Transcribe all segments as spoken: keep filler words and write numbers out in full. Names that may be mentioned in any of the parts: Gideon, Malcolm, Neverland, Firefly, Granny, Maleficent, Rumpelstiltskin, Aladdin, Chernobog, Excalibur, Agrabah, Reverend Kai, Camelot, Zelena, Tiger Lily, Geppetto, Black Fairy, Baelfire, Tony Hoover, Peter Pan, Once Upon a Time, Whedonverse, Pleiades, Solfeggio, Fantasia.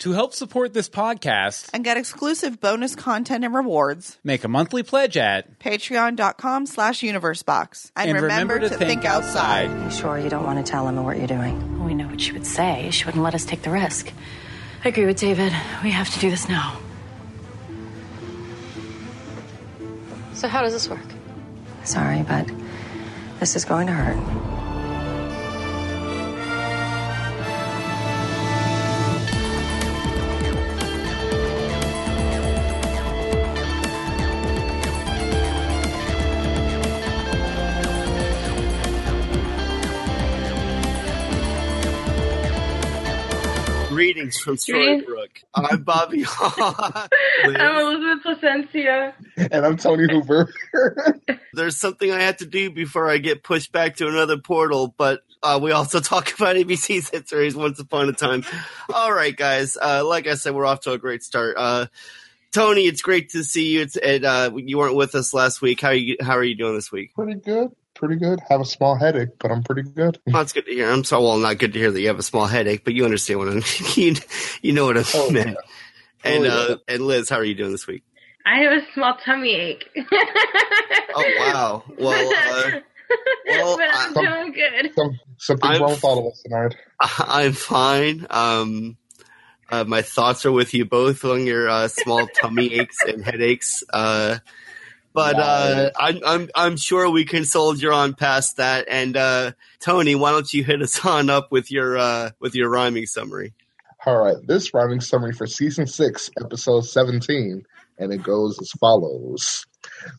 To help support this podcast and get exclusive bonus content and rewards, make a monthly pledge at patreon.com slash universebox. And, and remember, remember to, to think, think outside. Are you sure you don't want to tell him what you're doing? Well, we know what she would say. She wouldn't let us take the risk. I agree with David. We have to do this now. So how does this work? Sorry, but this is going to hurt. Greetings from Storybrooke. I'm Bobby Hall. I'm Elizabeth Placencia. And I'm Tony Hoover. There's something I have to do before I get pushed back to another portal, but uh, we also talk about A B C's hit series Once Upon a Time. All right, guys. Uh, like I said, we're off to a great start. Uh, Tony, it's great to see you. It's, and, uh, you weren't with us last week. How are you, how are you doing this week? Pretty good. Pretty good. Have a small headache, but I'm pretty good. That's good to hear. I'm so well, not good to hear that you have a small headache, but you understand what I'm you, you know what I oh, meant. Yeah. And oh, uh, yeah. and Liz, how are you doing this week? I have a small tummy ache. Oh wow. Well, uh, well but I'm some, doing good. Some, something I'm, wrong with all of us tonight. I'm fine. Um, uh, my thoughts are with you both on your uh, small tummy aches and headaches. Uh, But uh, I'm, I'm I'm sure we can soldier on past that. And uh, Tony, why don't you hit us on up with your uh, with your rhyming summary? All right, this rhyming summary for season six, episode seventeen, and it goes as follows: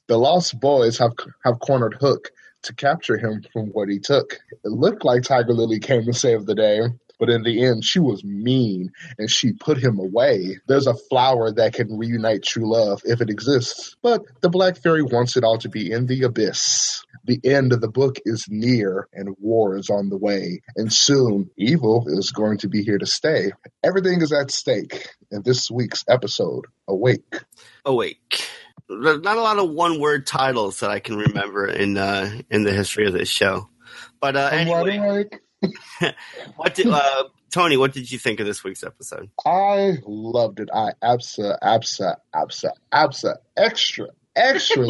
The Lost Boys have have cornered Hook to capture him from what he took. It looked like Tiger Lily came to save the day. But in the end, she was mean, and she put him away. There's a flower that can reunite true love if it exists, but the Black Fairy wants it all to be in the abyss. The end of the book is near, and war is on the way, and soon evil is going to be here to stay. Everything is at stake in this week's episode, Awake. Awake. There's not a lot of one-word titles that I can remember in uh, in the history of this show. But uh, anyway... Awake. What did uh, Tony? What did you think of this week's episode? I loved it. I absa, absa, absa, absa, extra, extra,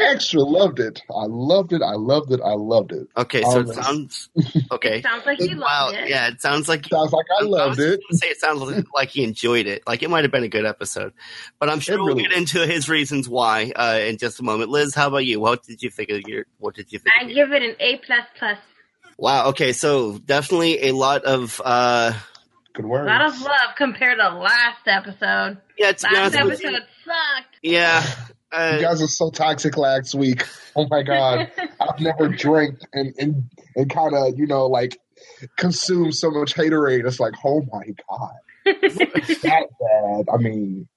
extra loved it. I loved it. I loved it. I loved it. Okay, so um, it sounds okay. It sounds like you wow, loved it. Yeah, it sounds like it sounds like I loved I it. Say it sounds like he enjoyed it. Like it might have been a good episode, but I'm sure really we'll get into his reasons why uh, in just a moment. Liz, how about you? What did you think of your? What did you think? I of give your? it an A plus plus. Wow, okay, so definitely a lot of uh, good words. A lot of love compared to last episode. Yeah, to be last honest episode with you, sucked. Yeah. Uh, you guys are so toxic last week. Oh my god. I've never drank and, and, and kind of, you know, like consumed so much haterade. It's like, oh my god. It's that bad. I mean,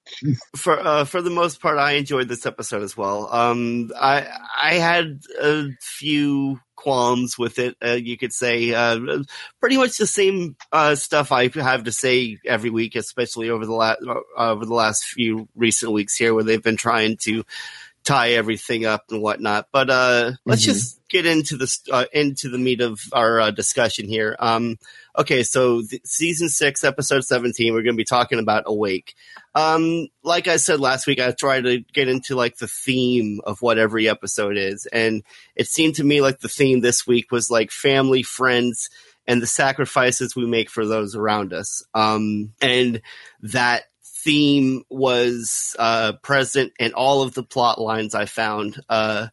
for uh, for the most part, I enjoyed this episode as well. Um, I I had a few qualms with it. Uh, you could say uh, pretty much the same uh, stuff I have to say every week, especially over the last uh, over the last few recent weeks here, where they've been trying to tie everything up and whatnot. But uh, let's mm-hmm. just get into the uh, into the meat of our uh, discussion here. Um, okay, so the, season six, episode seventeen, we're going to be talking about Awake. Um, like I said last week, I tried to get into like the theme of what every episode is, and it seemed to me like the theme this week was like family, friends, and the sacrifices we make for those around us. Um, and that theme was uh, present in all of the plot lines I found, uh,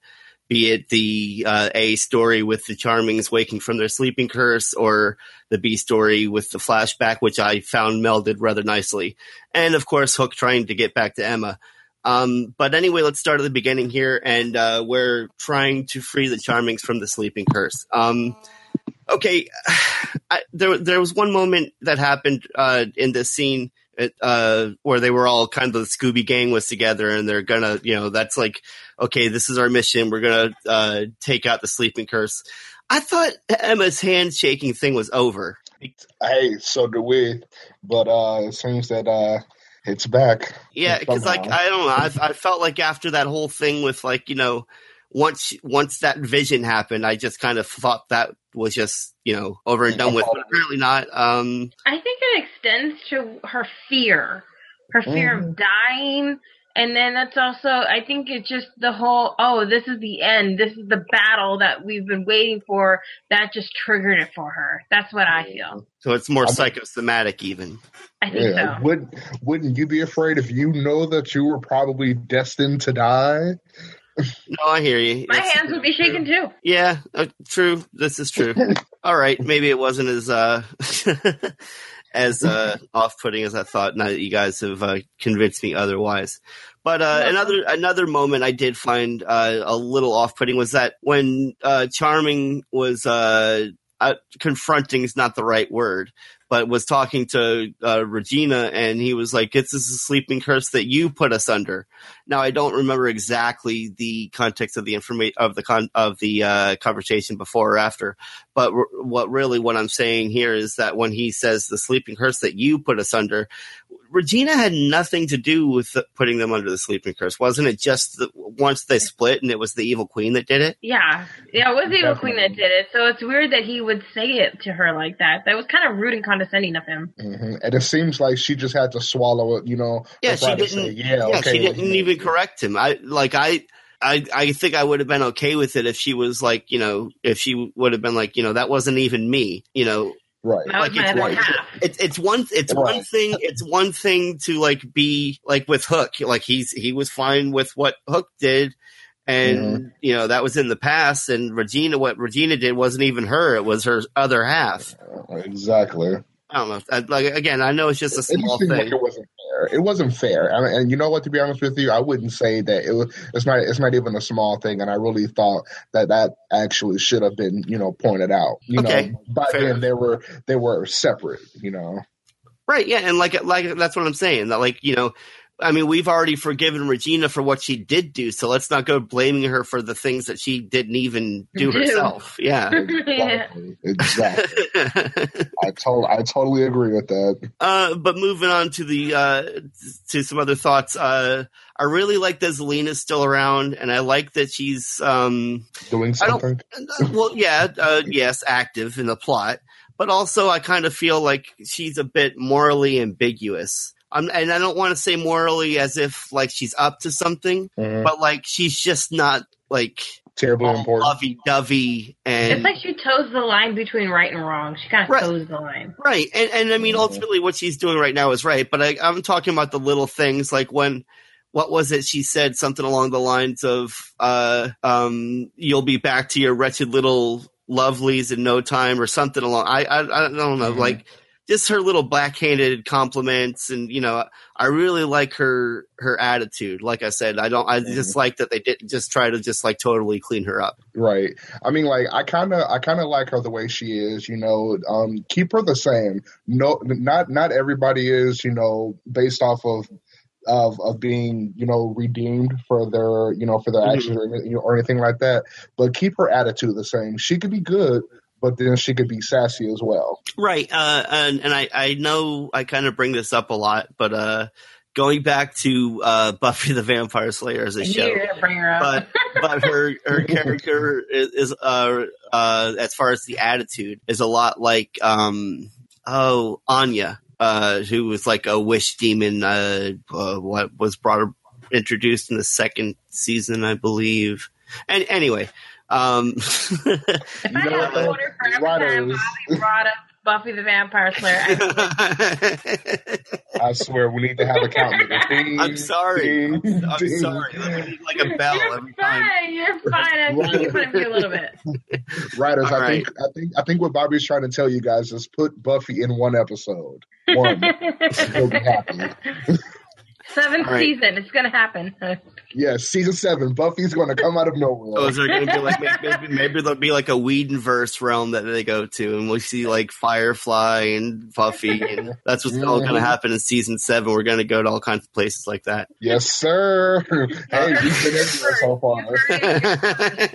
be it the uh, A story with the Charmings waking from their sleeping curse or the B story with the flashback, which I found melded rather nicely. And, of course, Hook trying to get back to Emma. Um, but anyway, let's start at the beginning here, and uh, we're trying to free the Charmings from the sleeping curse. Um Okay, I, there there was one moment that happened uh, in this scene uh, where they were all kind of the Scooby gang was together, and they're gonna, you know, that's like, okay, this is our mission. We're gonna uh, take out the sleeping curse. I thought Emma's handshaking thing was over. Hey, so do we, but uh, it seems that uh, it's back. Yeah, because like I don't know, I, I felt like after that whole thing with like you know. Once once that vision happened, I just kind of thought that was just, you know, over and done with, but apparently not. Um, I think it extends to her fear, her fear mm. of dying. And then that's also, I think it's just the whole, oh, this is the end. This is the battle that we've been waiting for. That just triggered it for her. That's what I feel. So it's more psychosomatic even. I think yeah. so. Would, wouldn't you be afraid if you know that you were probably destined to die? No, I hear you. My That's hands would be true. shaking too. Yeah, uh, true. This is true. All right. Maybe it wasn't as uh, as uh, off-putting as I thought. Now that you guys have uh, convinced me otherwise. But uh, no. another another moment I did find uh, a little off-putting was that when uh, Charming was uh, uh, confronting is not the right word, but was talking to uh, Regina, and he was like, this is a sleeping curse that you put us under. Now, I don't remember exactly the context of the informa- of the con- of the uh, conversation before or after, but re- what really what I'm saying here is that when he says the sleeping curse that you put us under, Regina had nothing to do with the- putting them under the sleeping curse. Wasn't it just the- once they split and it was the evil queen that did it? Yeah. Yeah, it was the evil Definitely. queen that did it, so it's weird that he would say it to her like that. That was kind of rude and condescending of him. Mm-hmm. And it seems like she just had to swallow it, you know. Yeah, she didn't, say, yeah, yeah okay. she didn't even correct him. I like I I I think I would have been okay with it if she was like, you know, if she would have been like, you know, that wasn't even me, you know. Right. Like it's, one, it's it's one it's right. one thing it's one thing to like be like with Hook. Like he's he was fine with what Hook did. And, mm-hmm. you know, that was in the past. And Regina, what Regina did wasn't even her. It was her other half. Exactly. I don't know. I, like Again, I know it's just a small it thing. Like it wasn't fair. It wasn't fair. I mean, and you know what, to be honest with you, I wouldn't say that it was, it's not, it's not even a small thing. And I really thought that that actually should have been, you know, pointed out. You okay. know, by fair. then they were, they were separate, you know. Right. Yeah. And like, like, that's what I'm saying. That like, you know, I mean, we've already forgiven Regina for what she did do, so let's not go blaming her for the things that she didn't even do herself. Yeah. Exactly. exactly. I, to- I totally agree with that. Uh, but moving on to the uh, to some other thoughts, uh, I really like that Zelina's still around, and I like that she's um, doing something. Well, yeah, uh, yes, active in the plot, but also I kind of feel like she's a bit morally ambiguous. I'm, and I don't want to say morally as if like she's up to something, mm-hmm. but like she's just not like terribly important, lovey dovey, and it's like she toes the line between right and wrong. She kind of right. toes the line, right? And and I mean, ultimately, what she's doing right now is right. But I, I'm talking about the little things, like when what was it? She said something along the lines of, uh, um, "You'll be back to your wretched little lovelies in no time," or something along. I I, I don't know, mm-hmm. like. Just her little backhanded compliments, and you know, I really like her her attitude. Like I said, I don't. I just like that they didn't just try to just like totally clean her up. Right. I mean, like I kind of I kind of like her the way she is. You know, um, keep her the same. No, not not everybody is. You know, based off of. Of of being, you know, redeemed for their, you know, for their mm-hmm. actions or, you know, or anything like that. But keep her attitude the same. She could be good, but then she could be sassy as well. Right. Uh, and and I, I know I kind of bring this up a lot, but uh, going back to uh, Buffy the Vampire Slayer as a show, bring her up. but but her her character is, is uh uh as far as the attitude is a lot like um oh Anya. Uh, who was like a wish demon? Uh, uh, what was brought introduced in the second season, I believe. And anyway, um, if I no, have a quarter for every time Bobby brought up Buffy the Vampire Slayer, I, I swear we need to have a count. Ding, I'm sorry, ding, I'm, I'm ding. sorry. Let me need like a bell. You're every fine. Time. You're fine. I think you put me a little bit. Writers, I right. think I think I think what Bobby's trying to tell you guys is put Buffy in one episode. One. It'll be happening. Seventh right. season. It's going to happen. Yeah, season seven. Buffy's going to come out of nowhere. Oh, is there going to be like maybe, maybe there'll be like a Whedonverse realm that they go to, and we'll see like Firefly and Buffy. And that's what's mm-hmm. all going to happen in season seven. We're going to go to all kinds of places like that. Yes, sir. Hey, you've been everywhere so far.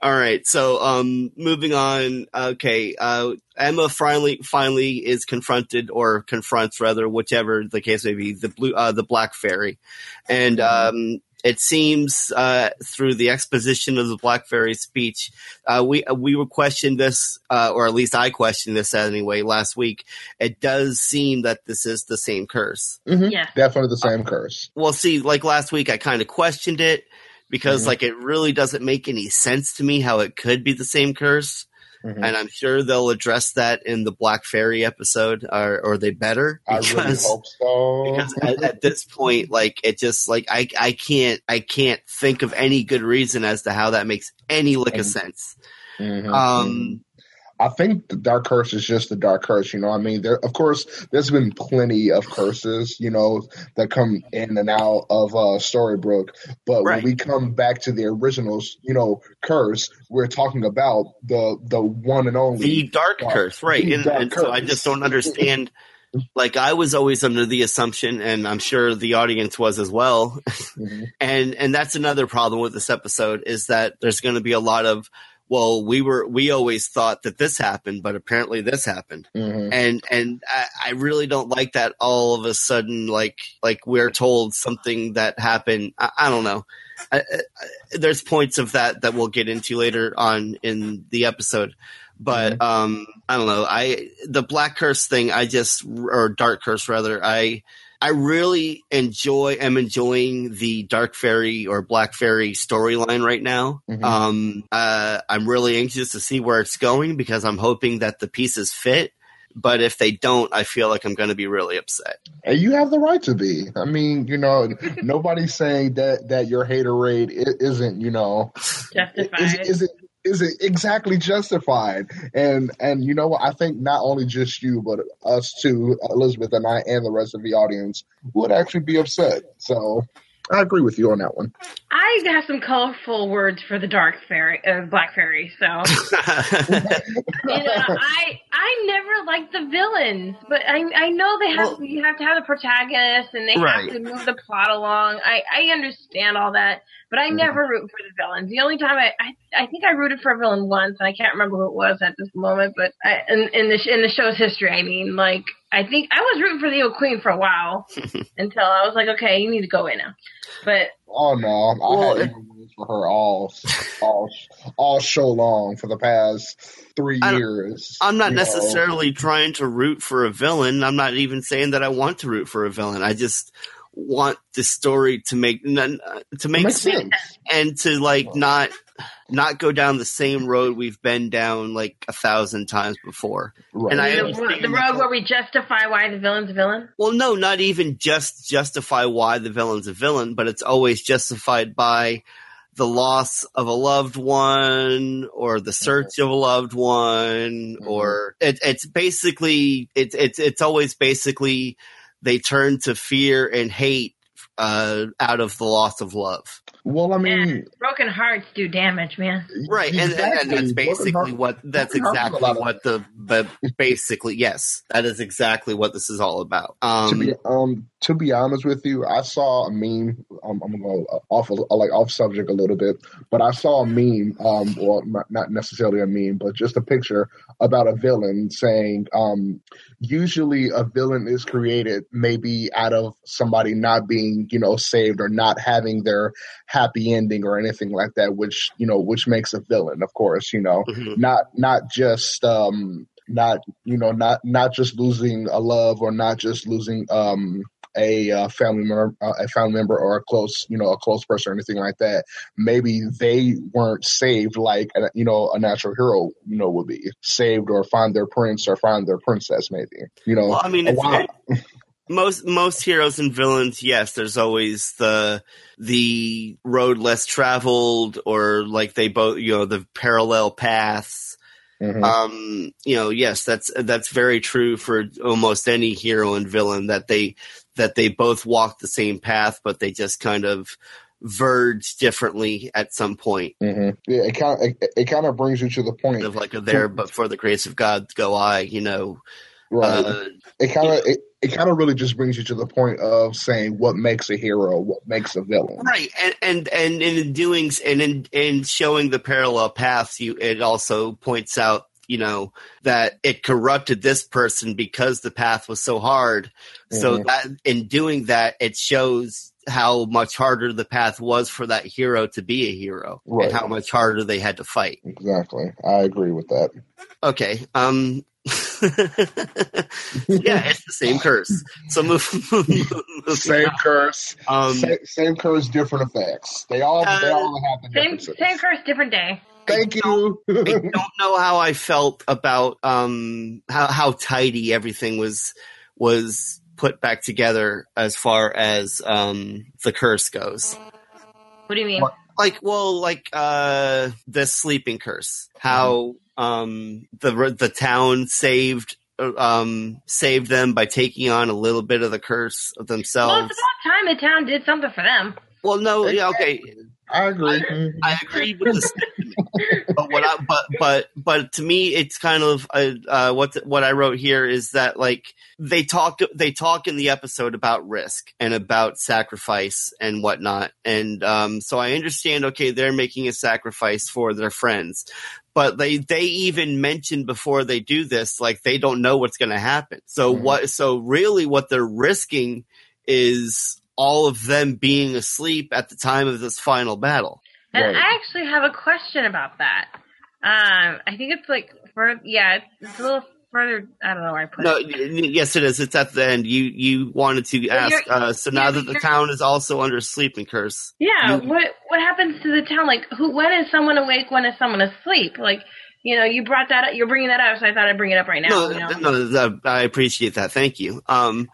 All right, so um, moving on. Okay, uh, Emma finally finally is confronted or confronts rather, whichever the case may be, the blue uh, the Black Fairy, and um, It seems uh, through the exposition of the Black Fairy speech, uh, we we were questioned this, uh, or at least I questioned this anyway last week. It does seem that this is the same curse. Mm-hmm. Yeah, definitely the same uh, curse. Well, see, like last week, I kind of questioned it because, mm-hmm. like, it really doesn't make any sense to me how it could be the same curse. Mm-hmm. And I'm sure they'll address that in the Black Fairy episode, or, or they better. Because, I really hope so. Because at, at this point, like it just like I, I can't I can't think of any good reason as to how that makes any lick of sense. Mm-hmm. Um, I think the dark curse is just the dark curse. You know what I mean? There, of course, there's been plenty of curses, you know, that come in and out of uh, Storybrooke. But right. when we come back to the original, you know, curse, we're talking about the the one and only. The dark uh, curse, right. And, dark and curse. So I just don't understand. Like, I was always under the assumption, and I'm sure the audience was as well. Mm-hmm. and And that's another problem with this episode is that there's going to be a lot of, well, we were we always thought that this happened, but apparently this happened, mm-hmm. and and I, I really don't like that. All of a sudden, like like we're told something that happened. I, I don't know. I, I, there's points of that that we'll get into later on in the episode, but mm-hmm. um, I don't know. I the black curse thing. I just or dark curse rather. I I really enjoy am enjoying the Dark Fairy or Black Fairy storyline right now. Mm-hmm. Um, uh, I'm really anxious to see where it's going because I'm hoping that the pieces fit. But if they don't, I feel like I'm going to be really upset. And you have the right to be. I mean, you know, nobody's saying that that your haterade isn't, you know, justified. Is, is it, Is it exactly justified? And and you know what? I think not only just you, but us too, Elizabeth and I, and the rest of the audience would actually be upset. So I agree with you on that one. I have some colorful words for the dark fairy, uh, black fairy. So you know, I I never liked the villains, but I I know they have well, you have to have the protagonist and they right. have to move the plot along. I I understand all that. But I never root for the villains. The only time I, I, I think I rooted for a villain once, and I can't remember who it was at this moment. But I, in, in the in the show's history, I mean, like I think I was rooting for the evil queen for a while until I was like, okay, you need to go away now. But oh no, I well, had evil roots for her all, all, all show long for the past three years. I'm not necessarily know. trying to root for a villain. I'm not even saying that I want to root for a villain. I just. want the story to make none to make sense and to like not not go down the same road we've been down like a thousand times before. Right. And I the, the road where we justify why the villain's a villain. Well, no, not even just justify why the villain's a villain, but it's always justified by the loss of a loved one or the search of a loved one, mm-hmm. or it, it's basically it's it's it's always basically. They turn to fear and hate uh, out of the loss of love. Well, I mean, man, broken hearts do damage, man. Right, and, exactly. and that's basically heart, what that's exactly what the but basically yes, that is exactly what this is all about. Um, to be um, to be honest with you, I saw a meme. Um, I'm going go off of, like off subject a little bit, but I saw a meme, um, or not, not necessarily a meme, but just a picture about a villain saying, um, usually a villain is created maybe out of somebody not being, you know, saved or not having their happy ending or anything like that, which, you know, which makes a villain, of course, you know, mm-hmm. not not just um, not, you know, not not just losing a love or not just losing um, a uh, family member, uh, a family member or a close, you know, a close person or anything like that. Maybe they weren't saved like, a, you know, a natural hero, you know, would be saved or find their prince or find their princess, maybe, you know, well, I mean, it's wow. Most most heroes and villains, yes, there's always the the road less traveled or like they both, you know, the parallel paths. Mm-hmm. Um, you know, yes, that's that's very true for almost any hero and villain that they that they both walk the same path, but they just kind of verge differently at some point. Mm-hmm. Yeah, it kind of, it, it kind of brings you to the point of like a there, but for the grace of God, go I, you know. Right. Uh, it kind of it, it kind of really just brings you to the point of saying what makes a hero, what makes a villain, right? And and and, and in doing and in, in showing the parallel paths, you it also points out, you know, that it corrupted this person because the path was so hard. Mm-hmm. So that in doing that, it shows how much harder the path was for that hero to be a hero, right, and how much harder they had to fight. Exactly. I agree with that. Okay. Um, yeah, it's the same curse. So move, move, move same on. curse. Um, Sa- same curse, different effects. They all uh, they all have the same same curse, different day. Thank I you. I don't know how I felt about um how how tidy everything was was put back together as far as um the curse goes. What do you mean? Like, well, like uh the sleeping curse. How um the the town saved um saved them by taking on a little bit of the curse of themselves. Well, it's about time the town did something for them. Well, no, yeah, okay. I agree. I, I agree with the statement, but what I but but but to me, it's kind of uh, uh, what the, what I wrote here is that like they talk they talk in the episode about risk and about sacrifice and whatnot, and um, so I understand. Okay, they're making a sacrifice for their friends, but they they even mention before they do this, like they don't know what's going to happen. So mm-hmm. what? So really, what they're risking is all of them being asleep at the time of this final battle. And right. I actually have a question about that. Um, I think it's like, for, yeah, it's a little further. I don't know where I put no, it. Yes, it is. It's at the end. You you wanted to ask. Uh, so now that the town is also under sleeping curse. Yeah. You, what what happens to the town? Like, who? When is someone awake? When is someone asleep? Like, you know, you brought that up. You're bringing that up, so I thought I'd bring it up right now. No, you know? no I appreciate that. Thank you. Um.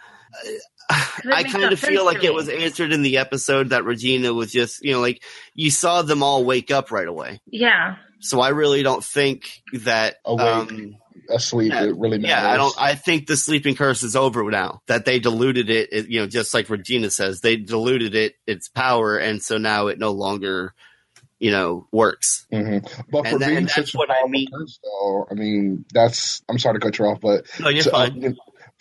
I kind of feel like it was answered in the episode that Regina was just, you know, like you saw them all wake up right away. Yeah. So I really don't think that awake, um, asleep that, it really matters. Yeah, I don't. I think the sleeping curse is over now. That they diluted it, it, you know, just like Regina says, they diluted it, its power, and so now it no longer, you know, works. Mm-hmm. But for and being that, such that's a what I mean. Curse, though, I mean, that's. I'm sorry to cut you off, but no, you're so, fine. You know,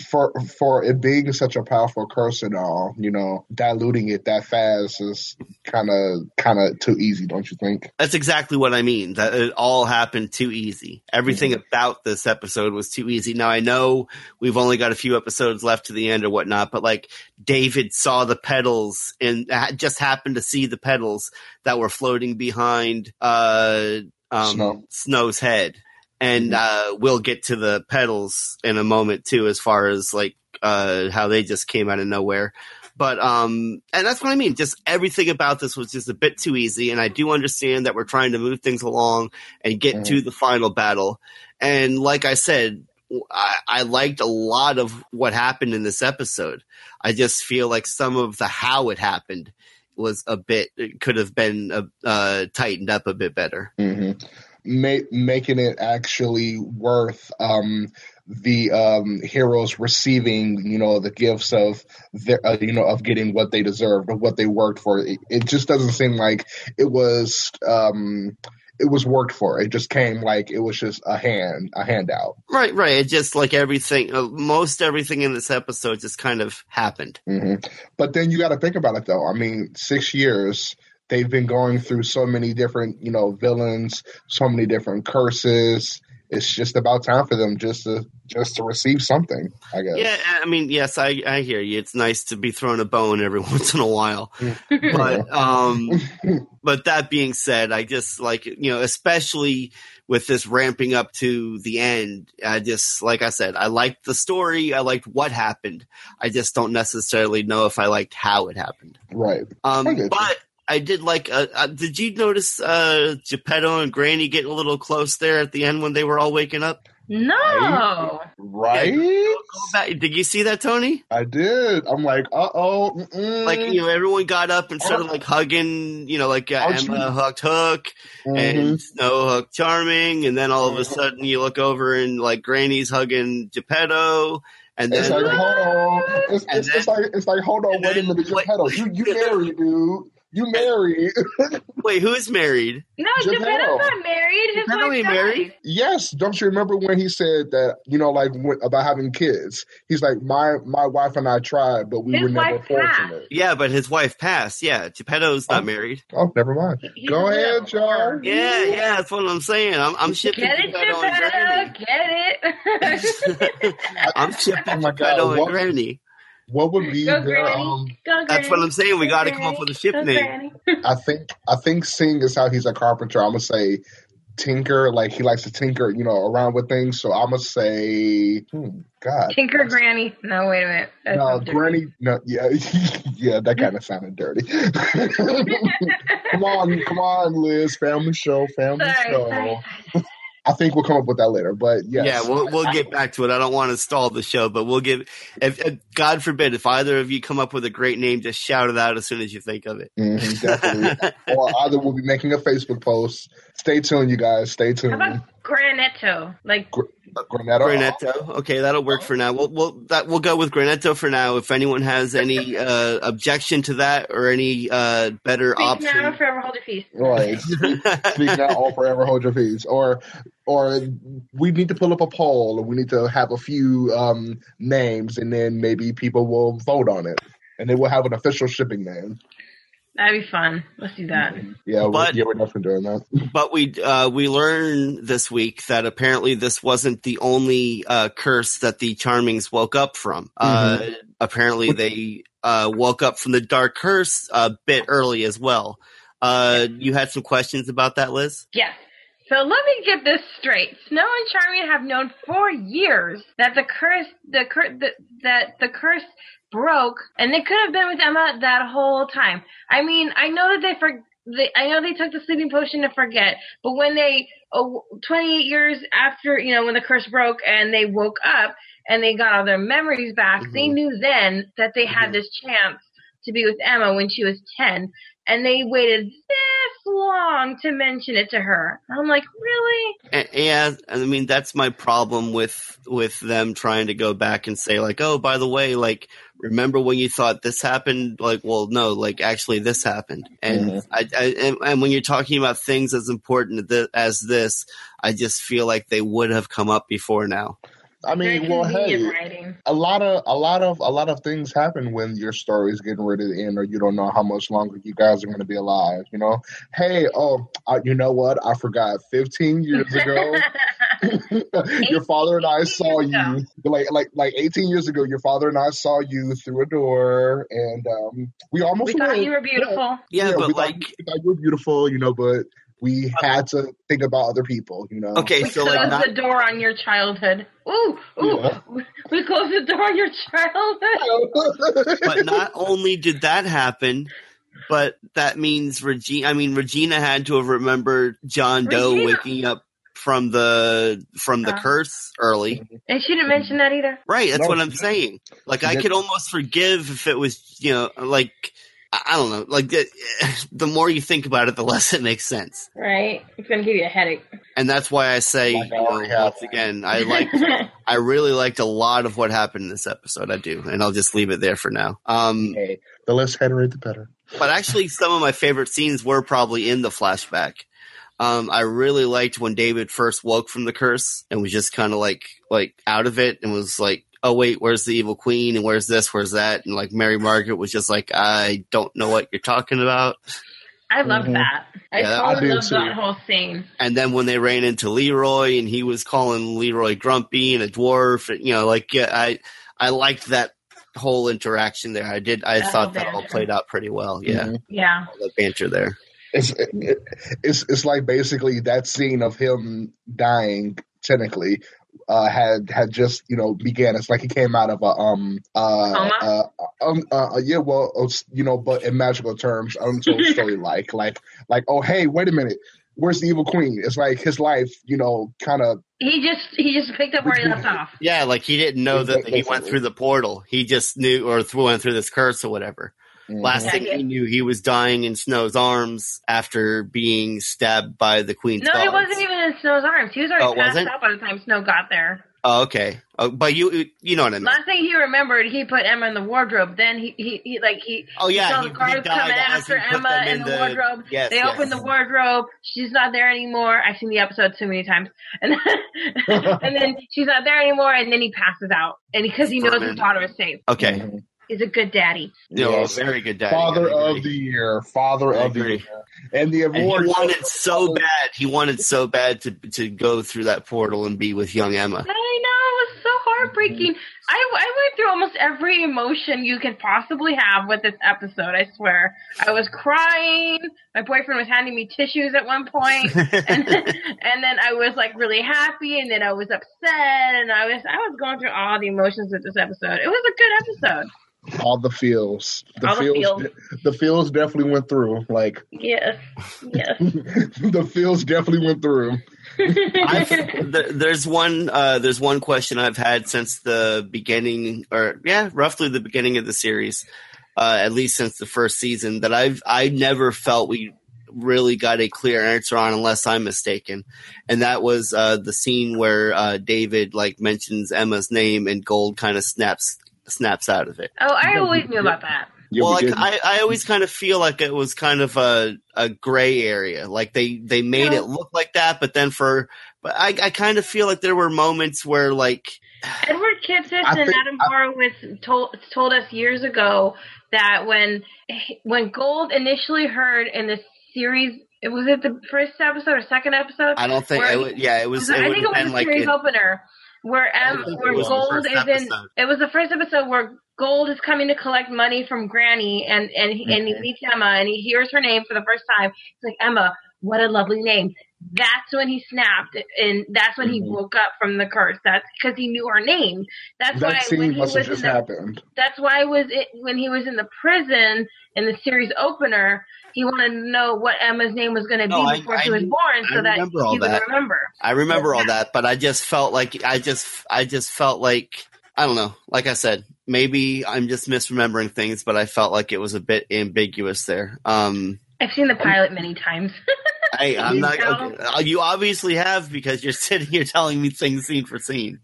For for it being such a powerful curse and all, you know, diluting it that fast is kind of kind of too easy, don't you think? That's exactly what I mean. That it all happened too easy. Everything mm-hmm. about this episode was too easy. Now I know we've only got a few episodes left to the end or whatnot, but like David saw the petals and just happened to see the petals that were floating behind uh, um, Snow. Snow's head. And uh, we'll get to the petals in a moment, too, as far as, like, uh, how they just came out of nowhere. But um, – and that's what I mean. Just everything about this was just a bit too easy, and I do understand that we're trying to move things along and get mm-hmm. to the final battle. And like I said, I, I liked a lot of what happened in this episode. I just feel like some of the how it happened was a bit – could have been uh, tightened up a bit better. Mm-hmm. Make, making it actually worth um, the um, heroes receiving, you know, the gifts of, their, uh, you know, of getting what they deserved or what they worked for. It, it just doesn't seem like it was, um, it was worked for. It just came like it was just a hand, a handout. Right, right. It just like everything, uh, most everything in this episode just kind of happened. Mm-hmm. But then you got to think about it, though. I mean, six years. They've been going through so many different, you know, villains, so many different curses. It's just about time for them just to just to receive something, I guess. Yeah, I mean, yes, I, I hear you. It's nice to be thrown a bone every once in a while. But um, but that being said, I just like, you know, especially with this ramping up to the end, I just, like I said, I liked the story. I liked what happened. I just don't necessarily know if I liked how it happened. Right. Um, but I did like uh, – uh, did you notice uh, Geppetto and Granny getting a little close there at the end when they were all waking up? No. Right? Yeah, did you see that, Tony? I did. I'm like, uh-oh. Mm-mm. Like, you know, everyone got up and started, like, hugging, you know, like uh, Emma hugged Hook mm-hmm. and Snow hugged Charming. And then all of a sudden you look over and, like, Granny's hugging Geppetto. And then, it's like, hold on. It's, it's, then, it's, like, it's like, hold on, wait then, a minute, Geppetto. Like, you, you married, dude. You married. Wait, who is married? No, Geppetto's not married. His Geppetto wife married? Died. Yes. Don't you remember when he said that, you know, like when, about having kids? He's like, my my wife and I tried, but we his were never fortunate. Passed. Yeah, but his wife passed. Yeah, Geppetto's not oh, married. Oh, never mind. He, Go ahead, Jar. Yeah, yeah, that's what I'm saying. I'm, I'm shipping Get it, Geppetto and Granny. Get it. I'm shipping oh Geppetto God, and what? Granny. What would be go their granny. um? Go That's granny. What I'm saying. We got to come up with a ship go name. Granny. I think I think seeing is how he's a carpenter. I'm gonna say tinker. Like he likes to tinker, you know, around with things. So I'm gonna say, hmm, God, tinker that's... granny. No, wait a minute. That no, granny. Dirty. No, yeah, yeah. That kind of sounded dirty. Come on, come on, Liz. Family show. Family sorry, show. Sorry. I think we'll come up with that later, but yes. Yeah, we'll we'll get back to it. I don't want to stall the show, but we'll get if, if God forbid, if either of you come up with a great name, just shout it out as soon as you think of it. Mm-hmm, definitely. Or either we'll be making a Facebook post. Stay tuned, you guys. Stay tuned. How about Granetto? Like Gr- Granetto. Granetto. Okay, that'll work for now. We'll we'll that we'll go with Granetto for now. If anyone has any uh, objection to that or any uh, better Speak option. Speak now or forever hold your peace. Right. Speak now or forever hold your peace. Or Or we need to pull up a poll, or we need to have a few um, names, and then maybe people will vote on it, and then we'll have an official shipping name. That'd be fun. Let's do that. Yeah, but, we're, yeah, we're definitely doing that. But we uh, we learned this week that apparently this wasn't the only uh, curse that the Charmings woke up from. Mm-hmm. Uh, apparently they uh, woke up from the Dark Curse a bit early as well. Uh, you had some questions about that, Liz? Yes. So let me get this straight. Snow and Charming have known for years that the curse, the, cur- the that the curse broke, and they could have been with Emma that whole time. I mean, I know that they, for- they I know they took the sleeping potion to forget, but when they oh, twenty-eight years after, you know, when the curse broke and they woke up and they got all their memories back, mm-hmm. they knew then that they mm-hmm. had this chance to be with Emma when she was ten. And they waited this long to mention it to her. I'm like, really? And, yeah, I mean, that's my problem with with them trying to go back and say, like, oh, by the way, like, remember when you thought this happened? Like, well, no, like, actually this happened. And mm-hmm. I, I and, and when you're talking about things as important as this, I just feel like they would have come up before now. I mean, well, hey, writing. a lot of a lot of a lot of things happen when your story's getting ready to end, or you don't know how much longer you guys are going to be alive. You know, hey, oh, uh, you know what? I forgot. Fifteen years ago, your father and I saw you. Like, like, like, eighteen years ago, your father and I saw you through a door, and um, we almost we thought you were beautiful. Yeah, yeah, yeah, but we like, thought, we thought you were beautiful, you know, but. We had to think about other people, you know. Okay, so like not- the door on your childhood. Ooh, ooh, yeah. We closed the door on your childhood. But not only did that happen, but that means Regina. I mean, Regina had to have remembered John Doe Regina. waking up from the from the uh, curse early, and she didn't mention that either. Right, that's no, what I'm saying. Like I could almost forgive if it was, you know, like. I don't know. Like the, the more you think about it, the less it makes sense. Right. It's gonna give you a headache. And that's why I say oh God, you know, once again, I like, I really liked a lot of what happened in this episode. I do, and I'll just leave it there for now. Um, okay. The less headache, the better. But actually, some of my favorite scenes were probably in the flashback. Um, I really liked when David first woke from the curse and was just kind of like, like out of it, and was like. Oh, wait, where's the evil queen? And where's this? Where's that? And, like, Mary Margaret was just like, I don't know what you're talking about. I love mm-hmm. that. I yeah, totally love that whole scene. And then when they ran into Leroy and he was calling Leroy grumpy and a dwarf, and, you know, like, yeah, I I liked that whole interaction there. I did. I that thought that all played out pretty well. Yeah. Mm-hmm. Yeah. All the banter there. It's, it, it's, it's like basically that scene of him dying, technically, Uh, had had just you know began. It's like he came out of a um uh, uh, um, uh yeah well you know but in magical terms untold story like like like oh hey wait a minute where's the evil queen? It's like his life you know kind of he just he just picked up where he left off. Yeah, like he didn't know that he went through the portal. He just knew or threw went through this curse or whatever. Mm-hmm. Last thing he knew, he was dying in Snow's arms after being stabbed by the Queen's guards. No, he wasn't even in Snow's arms. He was already oh, passed wasn't? out by the time Snow got there. Oh, okay. Oh, but you you know what I mean. Last thing he remembered, he put Emma in the wardrobe. Then he, he, he like, he, oh, yeah, he saw he, the guards coming after Emma in the, the wardrobe. Yes, they yes. opened the wardrobe. She's not there anymore. I've seen the episode too many times. And then, and then she's not there anymore, and then he passes out. And because he knows his daughter is safe. Okay. Mm-hmm. He's a good daddy. No, yes. Very good daddy. Father of the year. Father of the year. And the award. And he wanted so bad. He wanted so bad to to go through that portal and be with young Emma. I know. It was so heartbreaking. I, I went through almost every emotion you could possibly have with this episode, I swear. I was crying. My boyfriend was handing me tissues at one point. And, and then I was, like, really happy. And then I was upset. And I was I was going through all the emotions with this episode. It was a good episode. All the feels. The, all feels, the feels. The feels definitely went through. Like, yes. Yes. The feels definitely went through. th- there's one uh, there's one question I've had since the beginning, or yeah, roughly the beginning of the series, uh, at least since the first season, that I've I never felt we really got a clear answer on, unless I'm mistaken. And that was uh, the scene where uh, David like mentions Emma's name and Gold kind of snaps snaps out of it. Oh, I always knew about that. Yeah, well, we like, I, I always kind of feel like it was kind of a, a gray area. Like they, they made yeah. it look like that, but then for but I, I kind of feel like there were moments where like Edward Kitsis I and think, Adam Horowitz told told us years ago that when when Gold initially heard in the series, it was it the first episode or second episode? I don't think. It would, yeah, it was. It I think it was the like series it, opener where M, where Gold is in. It was the first episode where Gold is coming to collect money from Granny, and, and, and mm-hmm. he meets Emma, and he hears her name for the first time. He's like, Emma, what a lovely name. That's when he snapped, and that's when mm-hmm. he woke up from the curse. That's because he knew her name. That's that why scene when he must was have just the, happened. That's why was it when he was in the prison in the series opener, he wanted to know what Emma's name was going to no, be before I, she I, was born, I so that he that. would remember. I remember all that, but I just felt like I just I just felt like. I don't know. Like I said, maybe I'm just misremembering things, but I felt like it was a bit ambiguous there. Um, I've seen the pilot I'm, many times. Hey, I'm not. Okay, you obviously have, because you're sitting here telling me things scene for scene.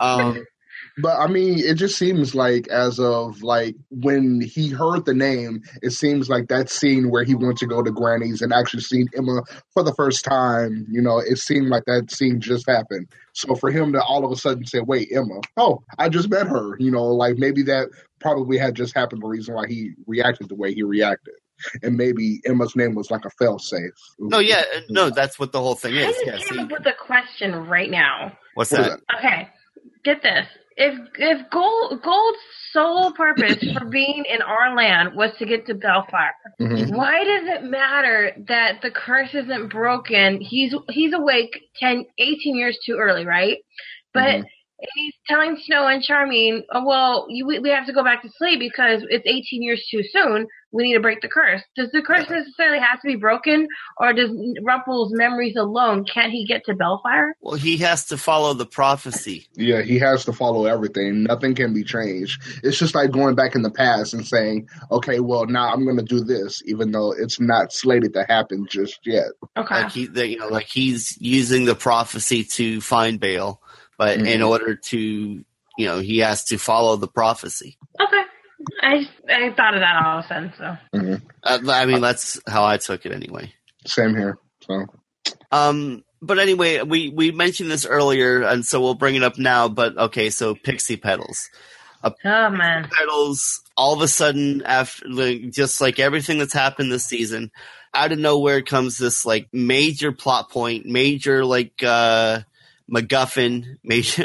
Um, but I mean, it just seems like as of like when he heard the name, it seems like that scene where he went to go to Granny's and actually seen Emma for the first time. You know, it seemed like that scene just happened. So for him to all of a sudden say, wait, Emma, oh, I just met her, you know, like maybe that probably had just happened, the reason why he reacted the way he reacted. And maybe Emma's name was like a fail-safe. No, yeah, no, that's what the whole thing is. I just yeah, came see. up with a question right now. What's what that? that? Okay, get this. If if Gold, Gold's sole purpose for being in our land was to get to Baelfire, mm-hmm. why does it matter that the curse isn't broken? He's he's awake ten, eighteen years too early, right? But mm-hmm. he's telling Snow and Charming, oh, well, you, we, we have to go back to sleep because it's eighteen years too soon. We need to break the curse. Does the curse necessarily have to be broken, or does Rumpel's memories alone, can't he get to Baelfire? Well, he has to follow the prophecy. Yeah, he has to follow everything. Nothing can be changed. It's just like going back in the past and saying, okay, well, now I'm going to do this, even though it's not slated to happen just yet. Okay. Like, he, they, you know, like he's using the prophecy to find Bael, but mm-hmm. in order to, you know, he has to follow the prophecy. Okay. I I thought of that all of a sudden. So mm-hmm. uh, I mean, that's how I took it anyway. Same here. So, um, but anyway, we we mentioned this earlier, and so we'll bring it up now. But okay, so Pixie Petals. Uh, oh man, Pixie Petals! All of a sudden, after like, just like everything that's happened this season, out of nowhere comes this like major plot point, major like uh, MacGuffin, major.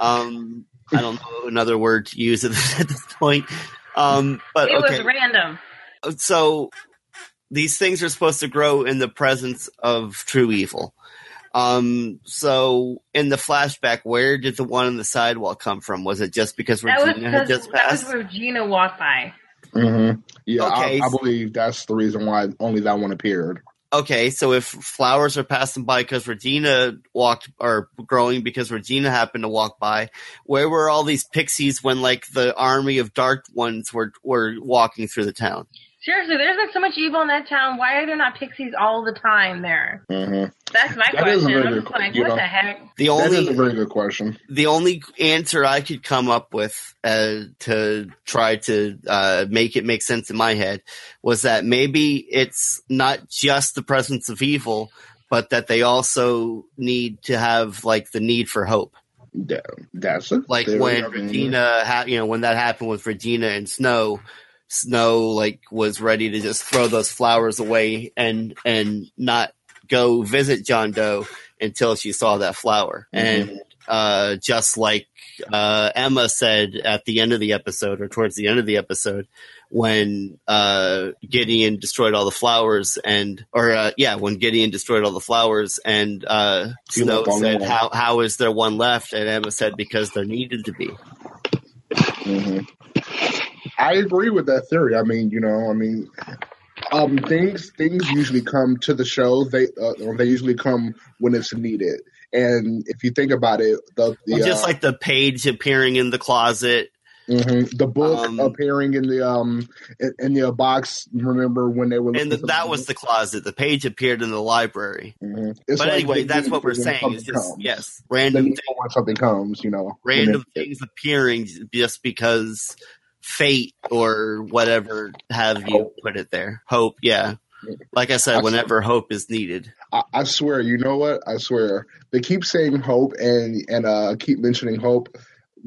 Um, I don't know another word to use at this point. Um, but it okay. was random. So these things are supposed to grow in the presence of true evil. Um, so in the flashback, where did the one on the sidewalk come from? Was it just because that Regina had just passed? That was Regina walked by. Mm-hmm. Yeah, okay. I, I believe that's the reason why only that one appeared. Okay, so if flowers are passing by because Regina walked, or growing because Regina happened to walk by, where were all these pixies when, like, the army of dark ones were, were walking through the town? Seriously, there's like so much evil in that town. Why are there not pixies all the time there? Mm-hmm. That's my that question. Really I'm just like, what know, the heck? The only, that is a very good question. The only answer I could come up with uh, to try to uh, make it make sense in my head was that maybe it's not just the presence of evil, but that they also need to have like the need for hope. Yeah, that's it. Like there when Regina, ha- you know, when that happened with Regina and Snow. Snow like was ready to just throw those flowers away and and not go visit John Doe until she saw that flower. Mm-hmm. And uh, just like uh, Emma said at the end of the episode, or towards the end of the episode, when uh, Gideon destroyed all the flowers, and or uh, yeah, when Gideon destroyed all the flowers, and uh, Snow said, "How how is there one left?" And Emma said, "Because there needed to be." Mm-hmm. I agree with that theory. I mean, you know, I mean. Um, things things usually come to the show. They uh, or they usually come when it's needed. And if you think about it, the, the well, just uh, like the page appearing in the closet, mm-hmm. the book um, appearing in the um in, in the box. Remember when they were and the, that was the closet. The page appeared in the library. Mm-hmm. But like anyway, that's what we're saying. It's just comes. yes, random things when something comes. You know, random things it. appearing just because. Fate or whatever have you hope. put it there. Hope, yeah. Like I said, I whenever swear. hope is needed. I, I swear, you know what? I swear. They keep saying hope and and uh, keep mentioning hope.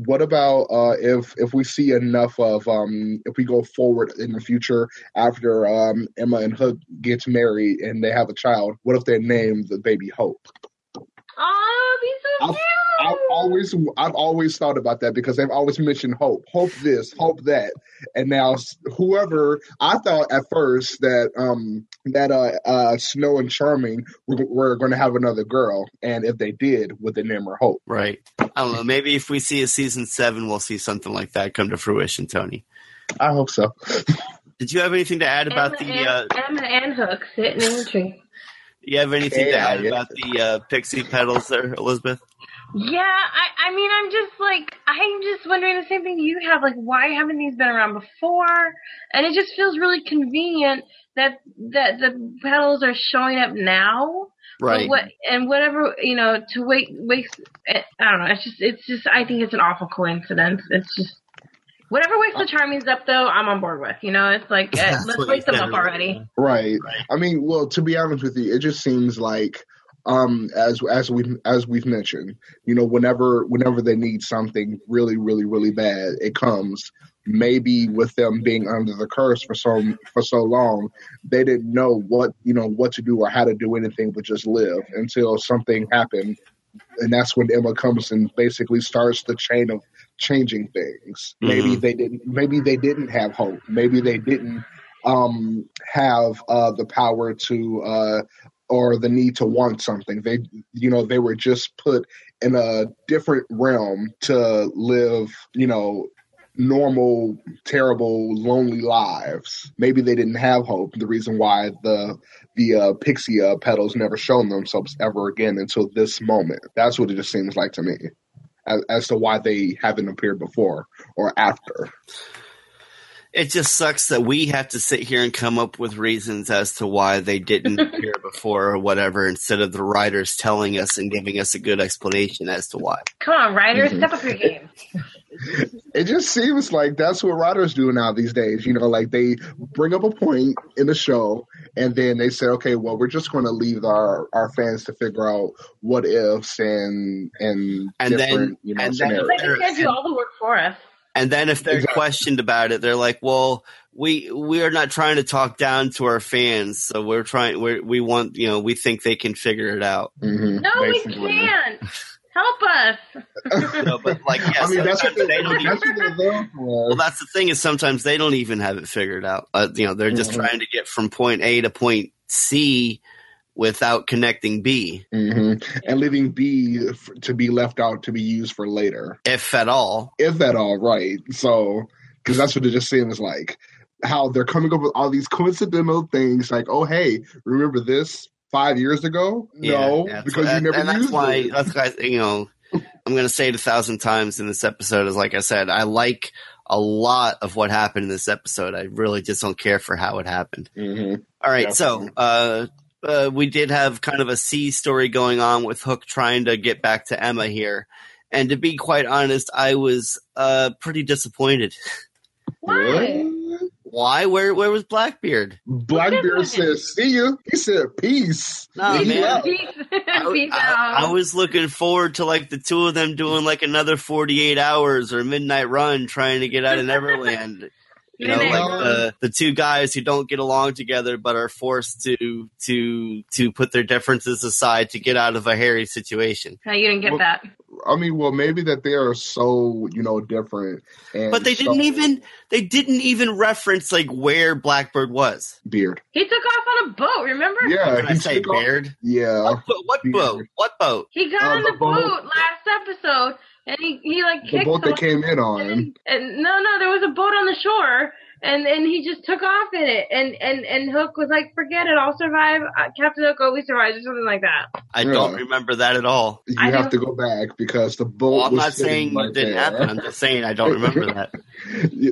What about uh, if if we see enough of um, if we go forward in the future after um, Emma and Hook gets married and they have a child? What if they name the baby Hope? Oh, be so cute. I've always, I've always thought about that because they've always mentioned hope, hope this, hope that, and now whoever I thought at first that um that uh, uh Snow and Charming were, were going to have another girl, and if they did, would they name her Hope? Right. I don't know. Maybe if we see a season seven, we'll see something like that come to fruition. Tony, I hope so. Did you have anything to add about Emma the and, uh... Emma and Hook sitting in the tree? You have anything yeah, to add yeah. about the uh, pixie petals there, Elizabeth? Yeah, I, I mean, I'm just like, I'm just wondering the same thing you have, like, why haven't these been around before? And it just feels really convenient that that the petals are showing up now. Right. What, and whatever, you know, to wait, wait, I don't know, it's just, it's just, I think it's an awful coincidence. It's just, whatever wakes the Charmings up, though, I'm on board with. You know, it's like, yeah, let's wake them up already. Right. right. I mean, well, to be honest with you, it just seems like, Um, as as we as we've mentioned, you know, whenever whenever they need something really, really, really bad, it comes. Maybe with them being under the curse for so for so long, they didn't know what you know what to do or how to do anything but just live until something happened, and that's when Emma comes and basically starts the chain of changing things. Mm-hmm. Maybe they didn't. Maybe they didn't have hope. Maybe they didn't um, have uh, the power to. Uh, or the need to want something. They, you know, they were just put in a different realm to live, you know, normal, terrible, lonely lives. Maybe they didn't have hope. The reason why the the uh, pixie uh, petals never shown themselves ever again until this moment. That's what it just seems like to me as, as to why they haven't appeared before or after. It just sucks that we have to sit here and come up with reasons as to why they didn't appear before or whatever, instead of the writers telling us and giving us a good explanation as to why. Come on, writers, mm-hmm. step up your game. It just seems like that's what writers do now these days. You know, like they bring up a point in the show and then they say, okay, well, we're just going to leave our, our fans to figure out what ifs and, and, and different then, you know, and scenarios. Then, like, they can't do all the work for us. And then if they're exactly. questioned about it, they're like, well, we we are not trying to talk down to our fans. So we're trying we we want, you know, we think they can figure it out. Mm-hmm. No, basically. We can't. Help us. No, but like, yeah, I mean, that's what they, they don't that's even, what they're for. Well, that's the thing is sometimes they don't even have it figured out. Uh, you know, they're just mm-hmm. trying to get from point A to point C without connecting B. Mm-hmm. And leaving B f- to be left out to be used for later. If at all. If at all, right. So, because that's what it just seems like. How they're coming up with all these coincidental things like, oh, hey, remember this five years ago? No, yeah, because what, you never and used that's why, it. That's why, you know, I'm going to say it a thousand times in this episode is like I said, I like a lot of what happened in this episode. I really just don't care for how it happened. Mm-hmm. All right, Definitely. so... uh Uh, we did have kind of a C story going on with Hook trying to get back to Emma here. And to be quite honest, I was uh, pretty disappointed. Why? Why? Where Where was Blackbeard? Blackbeard said, see you. He said, peace. Nah, peace, man. Peace. I, peace I, I, I was looking forward to like the two of them doing like another forty-eight hours or midnight run trying to get out of Neverland. You know, like the, the two guys who don't get along together but are forced to to to put their differences aside to get out of a hairy situation. No, you didn't get well, that. I mean, well, maybe that they are so, you know, different. And but they didn't so, even they didn't even reference like where Blackbird was. Beard. He took off on a boat. Remember? Yeah. Did I say Beard? Off, yeah. What, boat, what boat? What boat? He got uh, on the, the boat, boat last episode, and he, he like kicked the boat they came in on. And, and no, no, there was a boat on the shore. And and he just took off in it, and and and Hook was like, "Forget it, I'll survive. Uh, Captain Hook always survives," or something like that. I yeah. don't remember that at all. You I have don't... to go back because the boat. Well, I'm was not saying right it didn't there. happen. I'm just saying I don't remember that.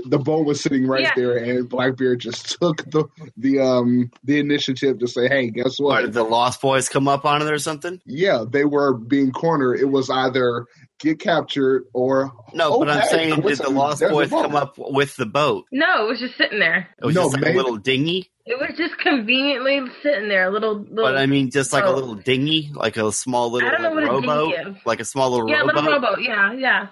The boat was sitting right yeah. there, and Blackbeard just took the the um the initiative to say, "Hey, guess what? Or did the Lost Boys come up on it or something?" Yeah, they were being cornered. It was either get captured or no. Oh, but I'm hey, saying, did the Lost Boys come up with the boat? No, it was just sitting there. It was no, just like maybe. a little dinghy. It was just conveniently sitting there, a little. little but I mean, just like boat. a little dinghy, like a small little like, rowboat, like a small little yeah, rowboat. Yeah, little rowboat. Yeah, yeah.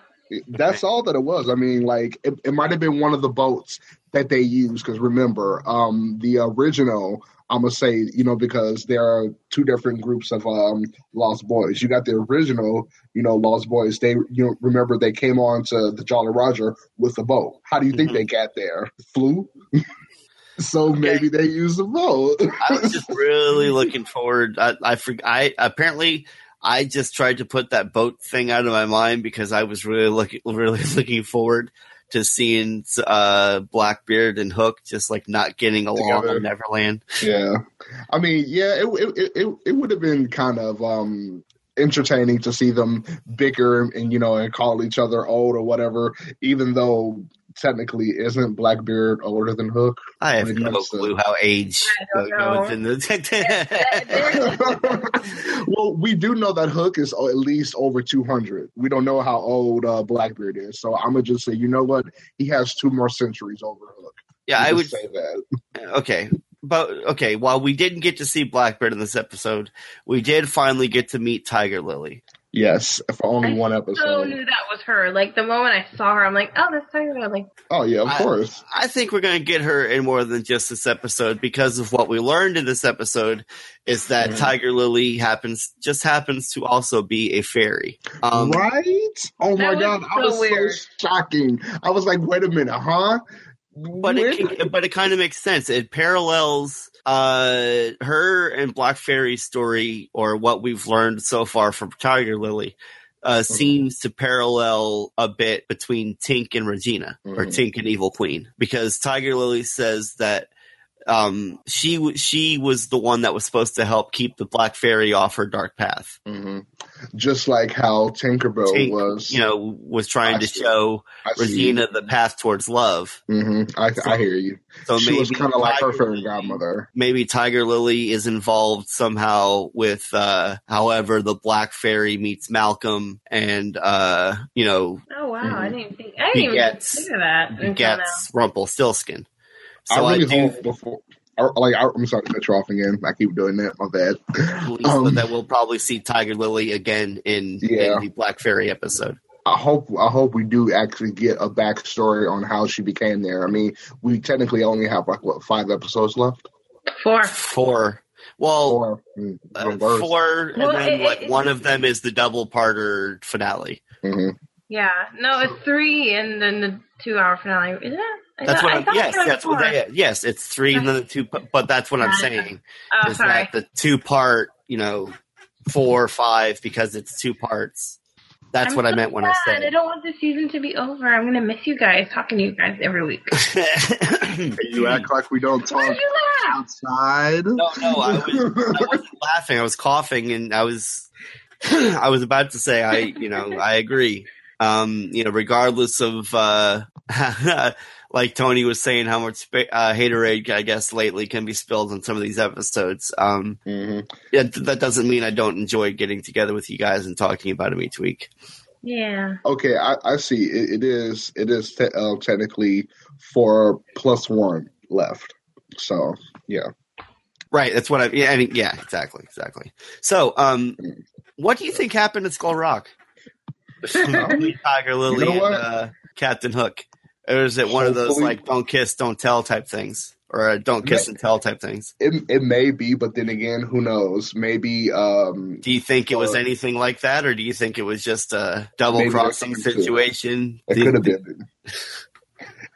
That's all that it was. I mean, like, it, it might have been one of the boats that they used, because remember, um, the original, I'm going to say, you know, because there are two different groups of um, Lost Boys. You got the original, you know, Lost Boys. They, you know, remember they came on to the Jolly Roger with the boat. How do you think mm-hmm. they got there? Flew? So okay. maybe they used the boat. I was just really looking forward. I, I, I apparently... I just tried to put that boat thing out of my mind because I was really looking, really looking forward to seeing uh, Blackbeard and Hook just like not getting along together on Neverland. Yeah, I mean, yeah, it it it, it would have been kind of um, entertaining to see them bicker and, and you know and call each other old or whatever, even though technically isn't Blackbeard older than Hook? I have no clue how age goes in the... Well, we do know that Hook is at least over two hundred. We don't know how old uh, Blackbeard is, so I'm going to just say, you know what? He has two more centuries over Hook. Yeah, I would say that. Okay. But okay, while we didn't get to see Blackbeard in this episode, we did finally get to meet Tiger Lily. Yes, for only I one episode. I so knew that was her. Like, the moment I saw her, I'm like, oh, that's Tiger Lily. Oh, yeah, of I, course. I think we're going to get her in more than just this episode, because of what we learned in this episode is that mm-hmm. Tiger Lily happens just happens to also be a fairy. Um, right? Oh, my God. So I was weird. so shocking. I was like, wait a minute, huh? But Where? it can, but it kind of makes sense. It parallels uh, her and Black Fairy's story, or what we've learned so far from Tiger Lily, uh, mm-hmm. seems to parallel a bit between Tink and Regina, mm-hmm. or Tink and Evil Queen, because Tiger Lily says that um, she she was the one that was supposed to help keep the Black Fairy off her dark path, mm-hmm. just like how Tinkerbell Tink, was, you know, was trying I to see. show I Regina see. the path towards love. Mm-hmm. I, so, I hear you. So she maybe was kind of like her fairy godmother. Maybe Tiger Lily is involved somehow with, uh, however, the Black Fairy meets Malcolm, and uh, you know. Oh wow! Mm-hmm. I didn't think I didn't begets, even think of that. Begets Rumpelstiltskin. So I really I do, hope before. Like, I'm sorry to cut you off again. I keep doing that. My bad. Um, but that we'll probably see Tiger Lily again in, yeah. in the Black Fairy episode. I hope I hope we do actually get a backstory on how she became there. I mean, we technically only have, like, what, five episodes left? Four. Four. Well, four. Uh, four and well, then, it, like, it, one it, of them is the double-parter finale. Mm-hmm. Yeah. No, it's three and then the two-hour finale. Is it? That's what I I'm, yes, that's what they, yes, it's three and the two, but that's what I'm saying oh, is sorry. that the two part, you know, four or five, because it's two parts. That's I'm what so I meant sad. when I said it. I don't want the season to be over. I'm going to miss you guys, talking to you guys every week. You act like we don't talk you outside. No, no, I, was, I wasn't laughing. I was coughing, and I was, I was about to say, I, you know, I agree. Um, you know, regardless of, uh, like Tony was saying, how much uh, haterade, I guess, lately can be spilled on some of these episodes. Um, mm-hmm. yeah, th- that doesn't mean I don't enjoy getting together with you guys and talking about them each week. Yeah. Okay, I, I see. It, it is it is te- uh, technically four plus one left. So, yeah. Right, that's what I, yeah, I mean. Yeah, exactly, exactly. So, um, what do you think happened at Skull Rock? Tiger Lily you know and uh, Captain Hook. Or is it one of those, like, don't kiss, don't tell type things? or a don't kiss may, and tell type things. It it may be, but then again, who knows? Maybe. Um, do you think it uh, was anything like that, or do you think it was just a double crossing situation? It could have been.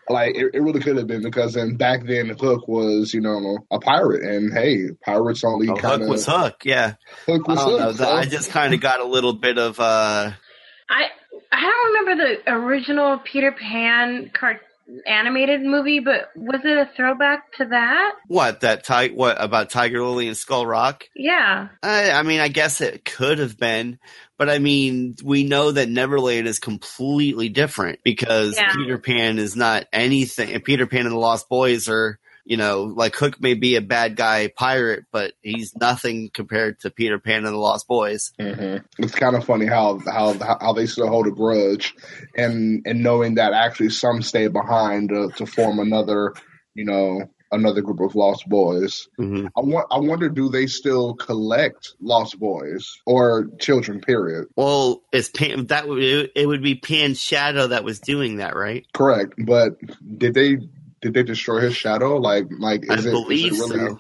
Like, it, it really could have been, because in, back then Hook was, you know, a pirate, and hey, pirates only oh, kind of... Hook was Hook, yeah. Hook was I Hook. Know, so. I just kind of got a little bit of... Uh... I I don't remember the original Peter Pan cartoon animated movie, but was it a throwback to that? What, that ti- What about Tiger Lily and Skull Rock? Yeah. I, I mean, I guess it could have been... But, I mean, we know that Neverland is completely different because yeah. Peter Pan is not anything. Peter Pan and the Lost Boys are, you know, like Hook may be a bad guy pirate, but he's nothing compared to Peter Pan and the Lost Boys. Mm-hmm. It's kind of funny how, how how they still hold a grudge and, and knowing that actually some stay behind uh, to form another, you know, another group of Lost Boys. Mm-hmm. I want. I wonder, do they still collect Lost Boys or children? Period. Well, it's Pan, that would it would be Pan's shadow that was doing that, right? Correct. But did they did they destroy his shadow? Like, like is I it, believe is it really, so.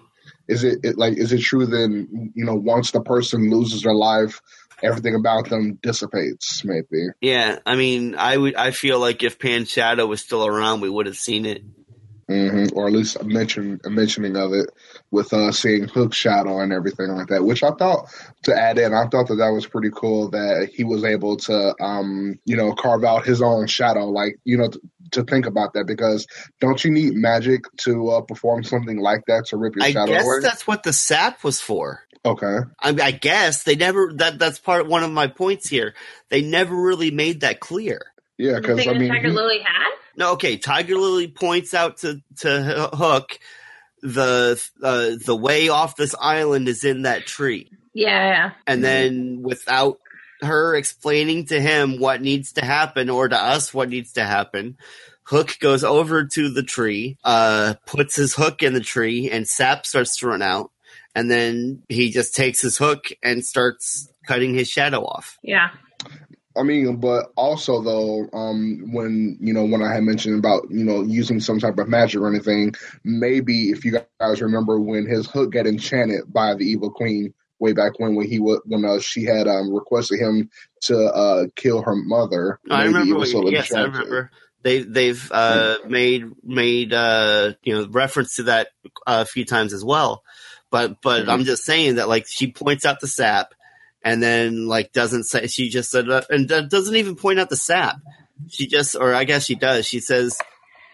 Is it, it like is it true? Then you know, once the person loses their life, everything about them dissipates, maybe. Yeah, I mean, I would. I feel like if Pan's shadow was still around, we would have seen it. Mm-hmm. Or at least a mention a mentioning of it with uh, seeing Hook's shadow and everything like that, which I thought to add in, I thought that that was pretty cool that he was able to, um, you know, carve out his own shadow. Like, you know, t- to think about that, because don't you need magic to uh, perform something like that to rip your I shadow away? I guess that's what the sap was for. Okay. I, I guess they never. That that's part one of my points here. They never really made that clear. Yeah, because I mean, Tiger Lily had. No, okay. Tiger Lily points out to, to Hook the uh, the way off this island is in that tree. Yeah, yeah. And then without her explaining to him what needs to happen or to us what needs to happen, Hook goes over to the tree, uh, puts his hook in the tree, and sap starts to run out. And then he just takes his hook and starts cutting his shadow off. Yeah. I mean, but also though, um, when you know when I had mentioned about you know using some type of magic or anything, maybe if you guys remember when his hook got enchanted by the evil queen way back when, when he was when uh, she had um, requested him to uh, kill her mother. I remember. When, so yes, I remember. They they've uh, mm-hmm. made made uh, you know reference to that a few times as well, but but mm-hmm. I'm just saying that like she points out the sap. And then, like, doesn't say, she just said, uh, and doesn't even point out the sap. She just, or I guess she does. She says,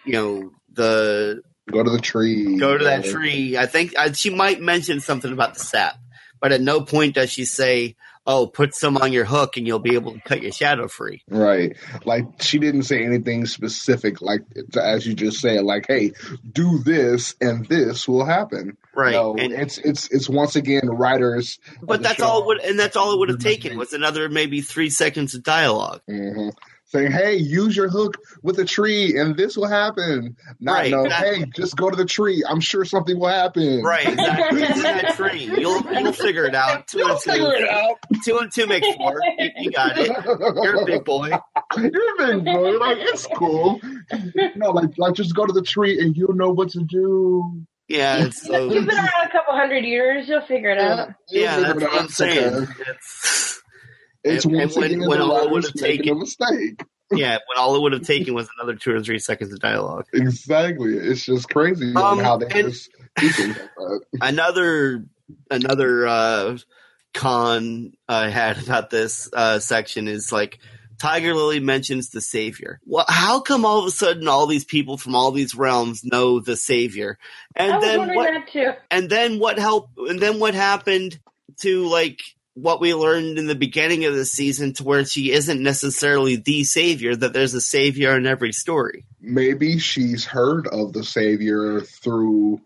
you know, the. Go to the tree. Go to that tree. I think I, she might mention something about the sap, but at no point does she say, oh, put some on your hook and you'll be able to cut your shadow free. Right. Like, she didn't say anything specific, like, as you just said, like, hey, do this and this will happen. Right. No, and it's it's it's once again writers. But that's all it would, and that's all it would have taken was another maybe three seconds of dialogue. Mm-hmm. Saying, hey, use your hook with a tree and this will happen. Not right, no, exactly. Hey, just go to the tree. I'm sure something will happen. Right, exactly. That tree. You'll you'll figure it out. Two you'll and two. Figure it out. Two and two makes four. You, you got it. You're a big boy. You're a big boy. Like it's cool. No, like like just go to the tree and you'll know what to do. Yeah, it's so... You've been around a couple hundred years. You'll figure it yeah, out. Yeah, that's what I'm saying. It's, it's and, once and when, again when all it would have taken a mistake. Yeah, when all it would have taken was another two or three seconds of dialogue. Exactly. It's just crazy um, how they just do Another another uh, con I had about this uh, section is like. Tiger Lily mentions the Savior. Well, how come all of a sudden all these people from all these realms know the Savior? And I was then what? That too. And then what help? And then what happened to like what we learned in the beginning of the season, to where she isn't necessarily the Savior? That there's a Savior in every story. Maybe she's heard of the Savior through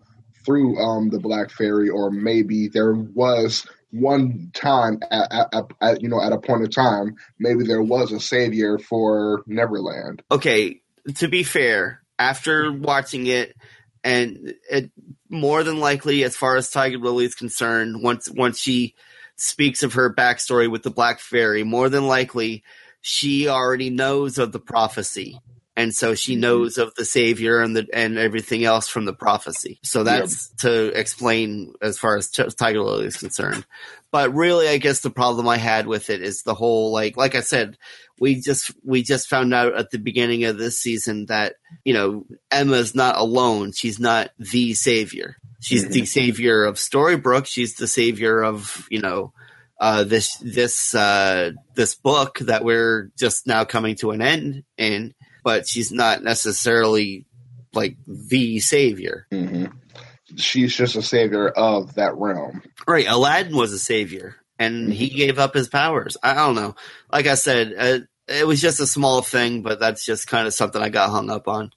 through um, the Black Fairy, or maybe there was. One time, at, at, at, you know, at a point in time, maybe there was a savior for Neverland. Okay, to be fair, after watching it, and it, more than likely, as far as Tiger Lily is concerned, once once she speaks of her backstory with the Black Fairy, more than likely, she already knows of the prophecy. And so she knows of the Savior and the and everything else from the prophecy. So that's yep. to explain as far as T- Tiger Lily is concerned. But really, I guess the problem I had with it is the whole, like, like I said, we just we just found out at the beginning of this season that, you know, Emma's not alone. She's not the Savior. She's the Savior of Storybrooke. She's the Savior of, you know, uh, this this uh, this book that we're just now coming to an end in. But she's not necessarily like the Savior. Mm-hmm. She's just a savior of that realm. Right. Aladdin was a savior, and mm-hmm. he gave up his powers. I don't know. Like I said, uh, it was just a small thing, but that's just kind of something I got hung up on.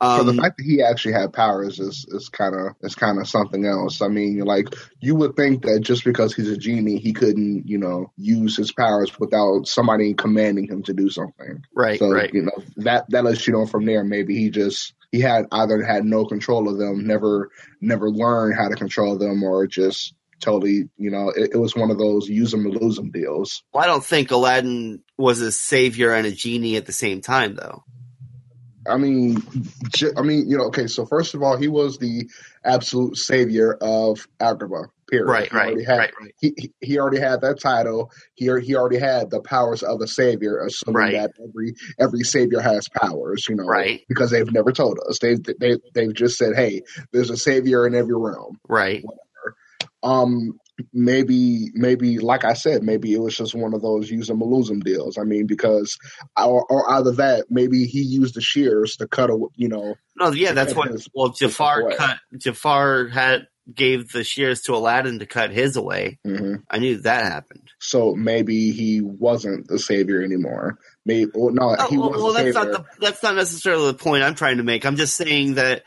Um, so the fact that he actually had powers is is kind of is kind of something else. I mean, like, you would think that just because he's a genie, he couldn't, you know, use his powers without somebody commanding him to do something. Right. So, right. you know, that that lets you know from there. Maybe he just he had either had no control of them, never never learned how to control them, or just totally, you know, it, it was one of those use them or lose them deals. Well, I don't think Aladdin was a savior and a genie at the same time, though. I mean, I mean, you know, okay, so first of all, he was the absolute savior of Agrabah, period. Right, right, he had, right, right. He, he already had that title. He he already had the powers of a savior, assuming right. that every every savior has powers, you know, right. because they've never told us. They, they, they've just said, hey, there's a savior in every realm. Right. Whatever. Um. Maybe, maybe, like I said, maybe it was just one of those use them or lose them deals. I mean, because, or, or either that, maybe he used the shears to cut, a, you know. No, yeah, that's what. His, well, Jafar cut. Jafar had gave the shears to Aladdin to cut his away. Mm-hmm. I knew that happened. So maybe he wasn't the savior anymore. Maybe well, no, no, he well, was. Well, that's savior. not the, that's not necessarily the point I'm trying to make. I'm just saying that.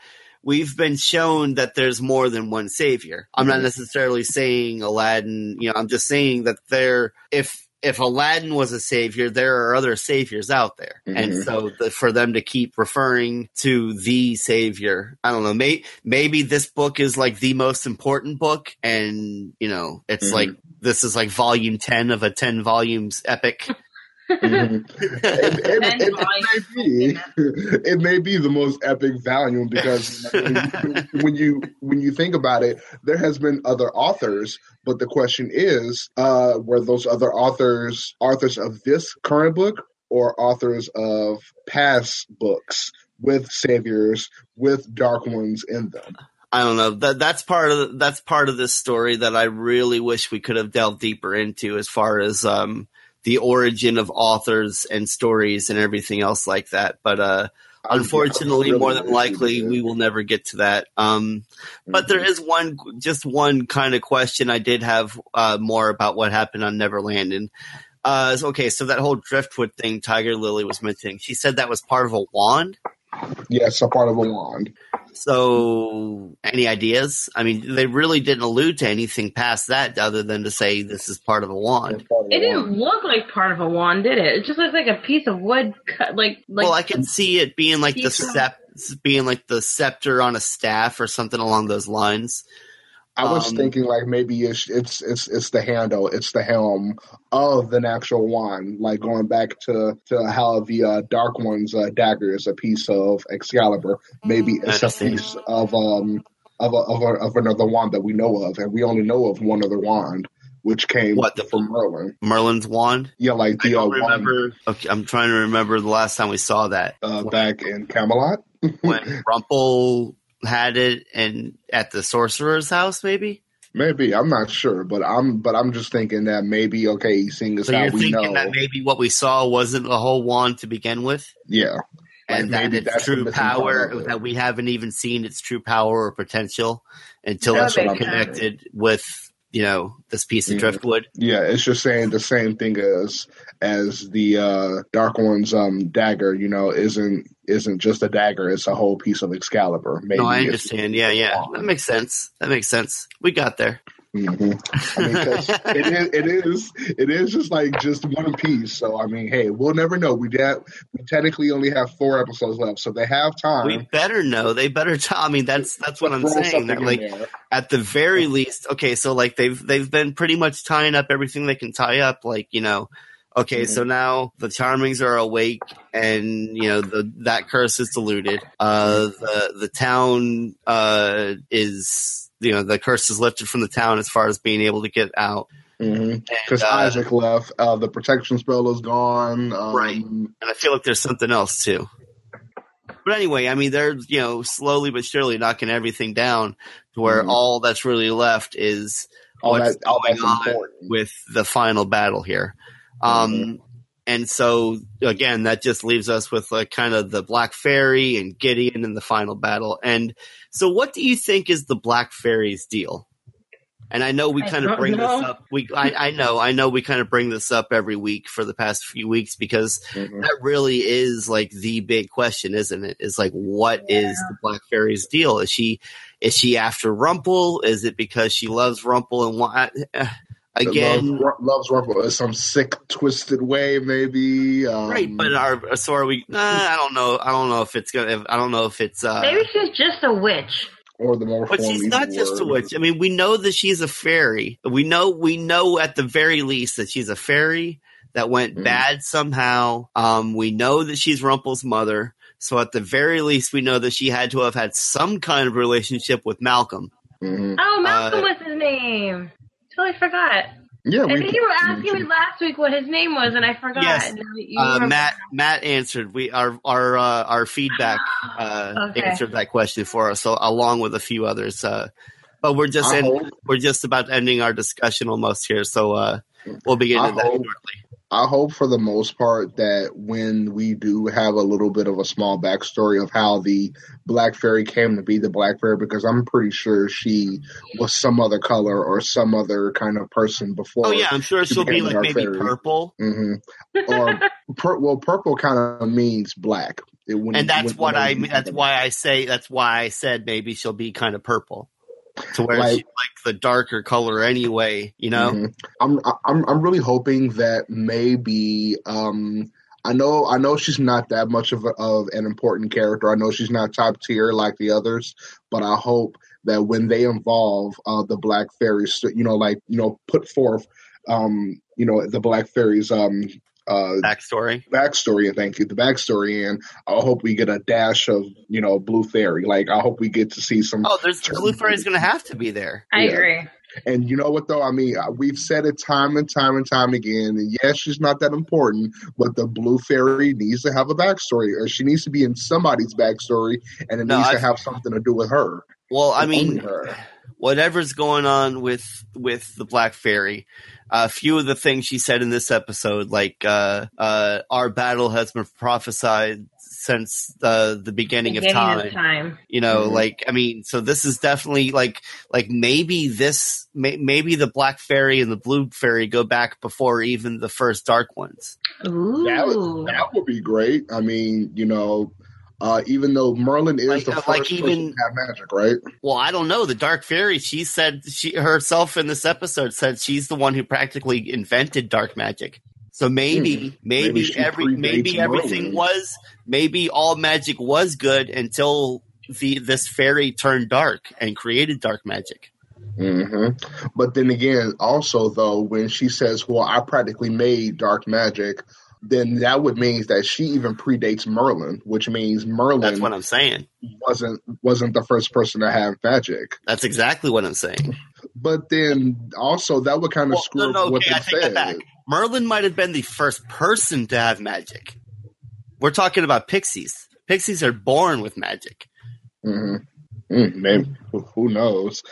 We've been shown that there's more than one savior. I'm not necessarily saying Aladdin, you know, I'm just saying that there, if if Aladdin was a savior, there are other saviors out there. Mm-hmm. And so the, for them to keep referring to the savior, I don't know, may, maybe this book is like the most important book. And, you know, it's mm-hmm. like, this is like volume ten of a ten volumes epic. mm-hmm. it, it, it, it, may be, it may be the most epic volume because when, when you when you think about it, there has been other authors, but the question is, uh, were those other authors authors of this current book or authors of past books with saviors, with dark ones in them? I don't know. That that's part of the, that's part of this story that I really wish we could have delved deeper into, as far as um. the origin of authors and stories and everything else like that. But uh, unfortunately, really more than likely, we will never get to that. Um, but mm-hmm. there is one, just one kind of question I did have uh, more about what happened on Neverland. And uh, okay, so that whole driftwood thing Tiger Lily was mentioning, she said that was part of a wand? Yes, a part of a wand. So, any ideas? I mean, they really didn't allude to anything past that other than to say this is part of a wand. It didn't look like part of a wand, did it? It just looked like a piece of wood cut, like, like... Well, I can see it being like the sep- being like the scepter on a staff or something along those lines. I was um, thinking like maybe it's, it's it's it's the handle, it's the helm of the actual wand, like going back to, to how the uh, Dark One's uh, dagger is a piece of Excalibur. Maybe it's a piece of um of a, of, a, of another wand that we know of, and we only know of one other wand, which came what, the, from Merlin. Merlin's wand? Yeah, like the I don't uh, remember. Wand. Okay, I'm trying to remember the last time we saw that uh, when, back in Camelot when Rumpel. had it and at the sorcerer's house, maybe. Maybe I'm not sure, but I'm but I'm just thinking that maybe okay, seeing as so how you're we thinking know that maybe what we saw wasn't a whole wand to begin with. Yeah, and like that its true power that we haven't even seen its true power or potential until that's it's connected I'm with you know this piece of mm-hmm. driftwood. Yeah, it's just saying the same thing as as the uh, Dark One's um, dagger. You know, isn't. Isn't just a dagger, it's a whole piece of Excalibur. Maybe no, I understand. Yeah, yeah. That makes sense. That makes sense. We got there. Mm-hmm. I mean, it, is, it is it is just like just one piece. So, I mean, hey, we'll never know. We, de- we technically only have four episodes left, so they have time. We better know. They better t- I mean, that's that's what I'm saying. That, like, at the very least, okay, so, like, they've they've been pretty much tying up everything they can tie up, like, you know, Okay, mm-hmm. So now the Charmings are awake, and you know the, that curse is diluted. Uh, the the town uh, is you know the curse is lifted from the town as far as being able to get out. Because mm-hmm. uh, Isaac left, uh, the protection spell is gone. Um, right, and I feel like there's something else too. But anyway, I mean, they're you know slowly but surely knocking everything down to where mm-hmm. all that's really left is all what's that, all going on important. With the final battle here. Um, mm-hmm. And so, again, that just leaves us with like kind of the Black Fairy and Gideon in the final battle. And so what do you think is the Black Fairy's deal? And I know we I kind of bring know. this up. We, I, I know, I know we kind of bring this up every week for the past few weeks because mm-hmm. that really is like the big question, isn't it? It's like, what yeah. is the Black Fairy's deal? Is she, is she after Rumple? Is it because she loves Rumple and why? Again, love, loves Rumple in some sick, twisted way, maybe. Um, right, but our so are we? Nah, I don't know. I don't know if it's gonna. I don't know if it's. Uh, maybe she's just a witch. Or the more but she's not word. Just a witch. I mean, we know that she's a fairy. We know, we know at the very least that she's a fairy that went mm. bad somehow. Um, we know that she's Rumple's mother. So at the very least, we know that she had to have had some kind of relationship with Malcolm. Mm. Oh, Malcolm uh, was his name. Totally forgot. Yeah, I think you were asking me last week what his name was, and I forgot. Yes, uh, Matt. Matt answered. We our our uh, our feedback uh, okay. answered that question for us, so along with a few others. Uh, but we're just end, we're just about ending our discussion almost here, so uh, we'll begin to that shortly. I hope for the most part that when we do have a little bit of a small backstory of how the Black Fairy came to be the Black Fairy, because I'm pretty sure she was some other color or some other kind of person before. Oh, yeah, I'm sure she'll be like maybe fairy. Purple. Mm-hmm. Or pur- well, purple kind of means black. It, when, and that's when, what when I mean, that's why I say that's why I said maybe she'll be kind of purple. To where like, she's like the darker color anyway, you know. Mm-hmm. I'm I'm I'm really hoping that maybe um, I know I know she's not that much of a, of an important character. I know she's not top tier like the others, but I hope that when they involve uh, the Black Fairies, you know, like you know, put forth, um, you know, the Black Fairies. Um, Uh, backstory, backstory. Thank you. The backstory, and I hope we get a dash of you know Blue Fairy. Like I hope we get to see some. Oh, there's Blue Fairy's going to have to be there. I yeah. agree. And you know what though? I mean, we've said it time and time and time again. And yes, she's not that important, but the Blue Fairy needs to have a backstory, or she needs to be in somebody's backstory, and it no, needs I, to have something to do with her. Well, I mean, her. Whatever's going on with with the Black Fairy. A few of the things she said in this episode, like uh, uh, our battle has been prophesied since uh, the beginning, beginning of, time. of time. You know, mm-hmm. like I mean, so this is definitely like like maybe this may- maybe the Black Fairy and the Blue Fairy go back before even the first Dark Ones. Ooh. That would, that would be great. I mean, you know. Uh, even though Merlin is like, the first like even, person to have magic, right? Well, I don't know. The Dark Fairy, she said she herself in this episode said she's the one who practically invented dark magic. So maybe, mm. maybe, maybe every, maybe everything Merlin. was, maybe all magic was good until the this fairy turned dark and created dark magic. Mm-hmm. But then again, also though, when she says, "Well, I practically made dark magic." Then that would mean that she even predates Merlin, which means Merlin. That's what I'm saying. Wasn't wasn't the first person to have magic. That's exactly what I'm saying. But then also that would kind of well, screw no, no, up okay, what they I said. Take that back. Merlin might have been the first person to have magic. We're talking about pixies. Pixies are born with magic. Mm-hmm. Mm, maybe who knows?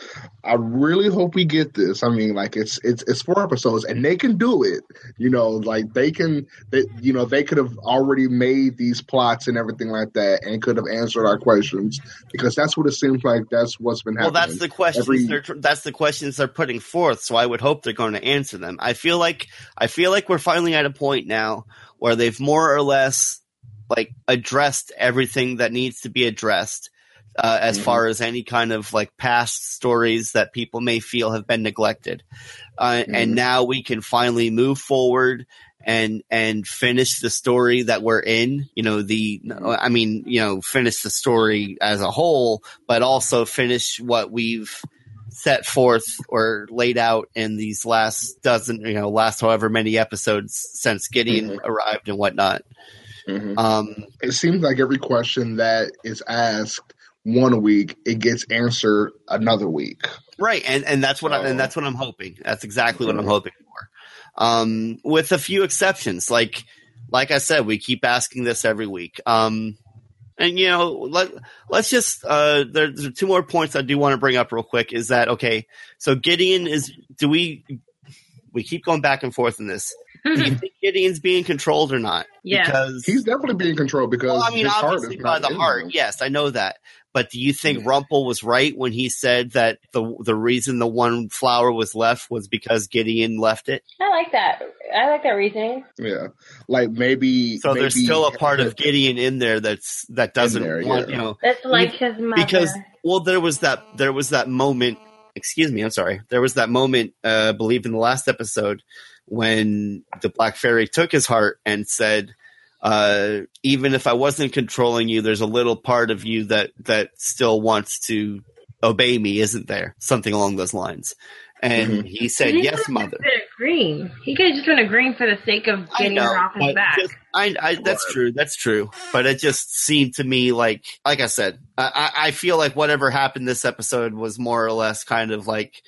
I really hope we get this. I mean, like it's it's it's four episodes, and they can do it. You know, like they can. They, you know, they could have already made these plots and everything like that, and could have answered our questions because that's what it seems like. That's what's been happening. Well, that's the questions. Every, they're, that's the questions they're putting forth. So I would hope they're going to answer them. I feel like I feel like we're finally at a point now where they've more or less like addressed everything that needs to be addressed. Uh, as mm-hmm. far as any kind of like past stories that people may feel have been neglected. Uh, mm-hmm. And now we can finally move forward and, and finish the story that we're in, you know, the, I mean, you know, finish the story as a whole, but also finish what we've set forth or laid out in these last dozen, you know, last however many episodes since Gideon mm-hmm. arrived and whatnot. Mm-hmm. Um, it seems like every question that is asked one week, it gets answered another week. Right, and and that's what so. I, and that's what I'm hoping. That's exactly mm-hmm. what I'm hoping for. Um, with a few exceptions, like like I said, we keep asking this every week. Um, and you know, let let's just uh, there's two more points I do want to bring up real quick. Is that okay? So Gideon is do we we keep going back and forth in this. Do you think Gideon's being controlled or not? Yeah. Because he's definitely being controlled because well, I mean, his obviously heart is by the heart. Him. Yes, I know that. But do you think yeah. Rumpel was right when he said that the the reason the one flower was left was because Gideon left it? I like that. I like that reasoning. Yeah. Like maybe So maybe there's still a part of Gideon in there that's that doesn't there, want, yeah. you know. That's like his mother. Because well there was that there was that moment, excuse me, I'm sorry. There was that moment uh I believe in the last episode when the Black Fairy took his heart and said, uh, even if I wasn't controlling you, there's a little part of you that, that still wants to obey me, isn't there? Something along those lines. And mm-hmm. he said, he yes, mother. Agreeing. He could have just been agreeing for the sake of getting know, her off his back. Just, I, I, that's true. That's true. But it just seemed to me like, like I said, I, I feel like whatever happened this episode was more or less kind of like,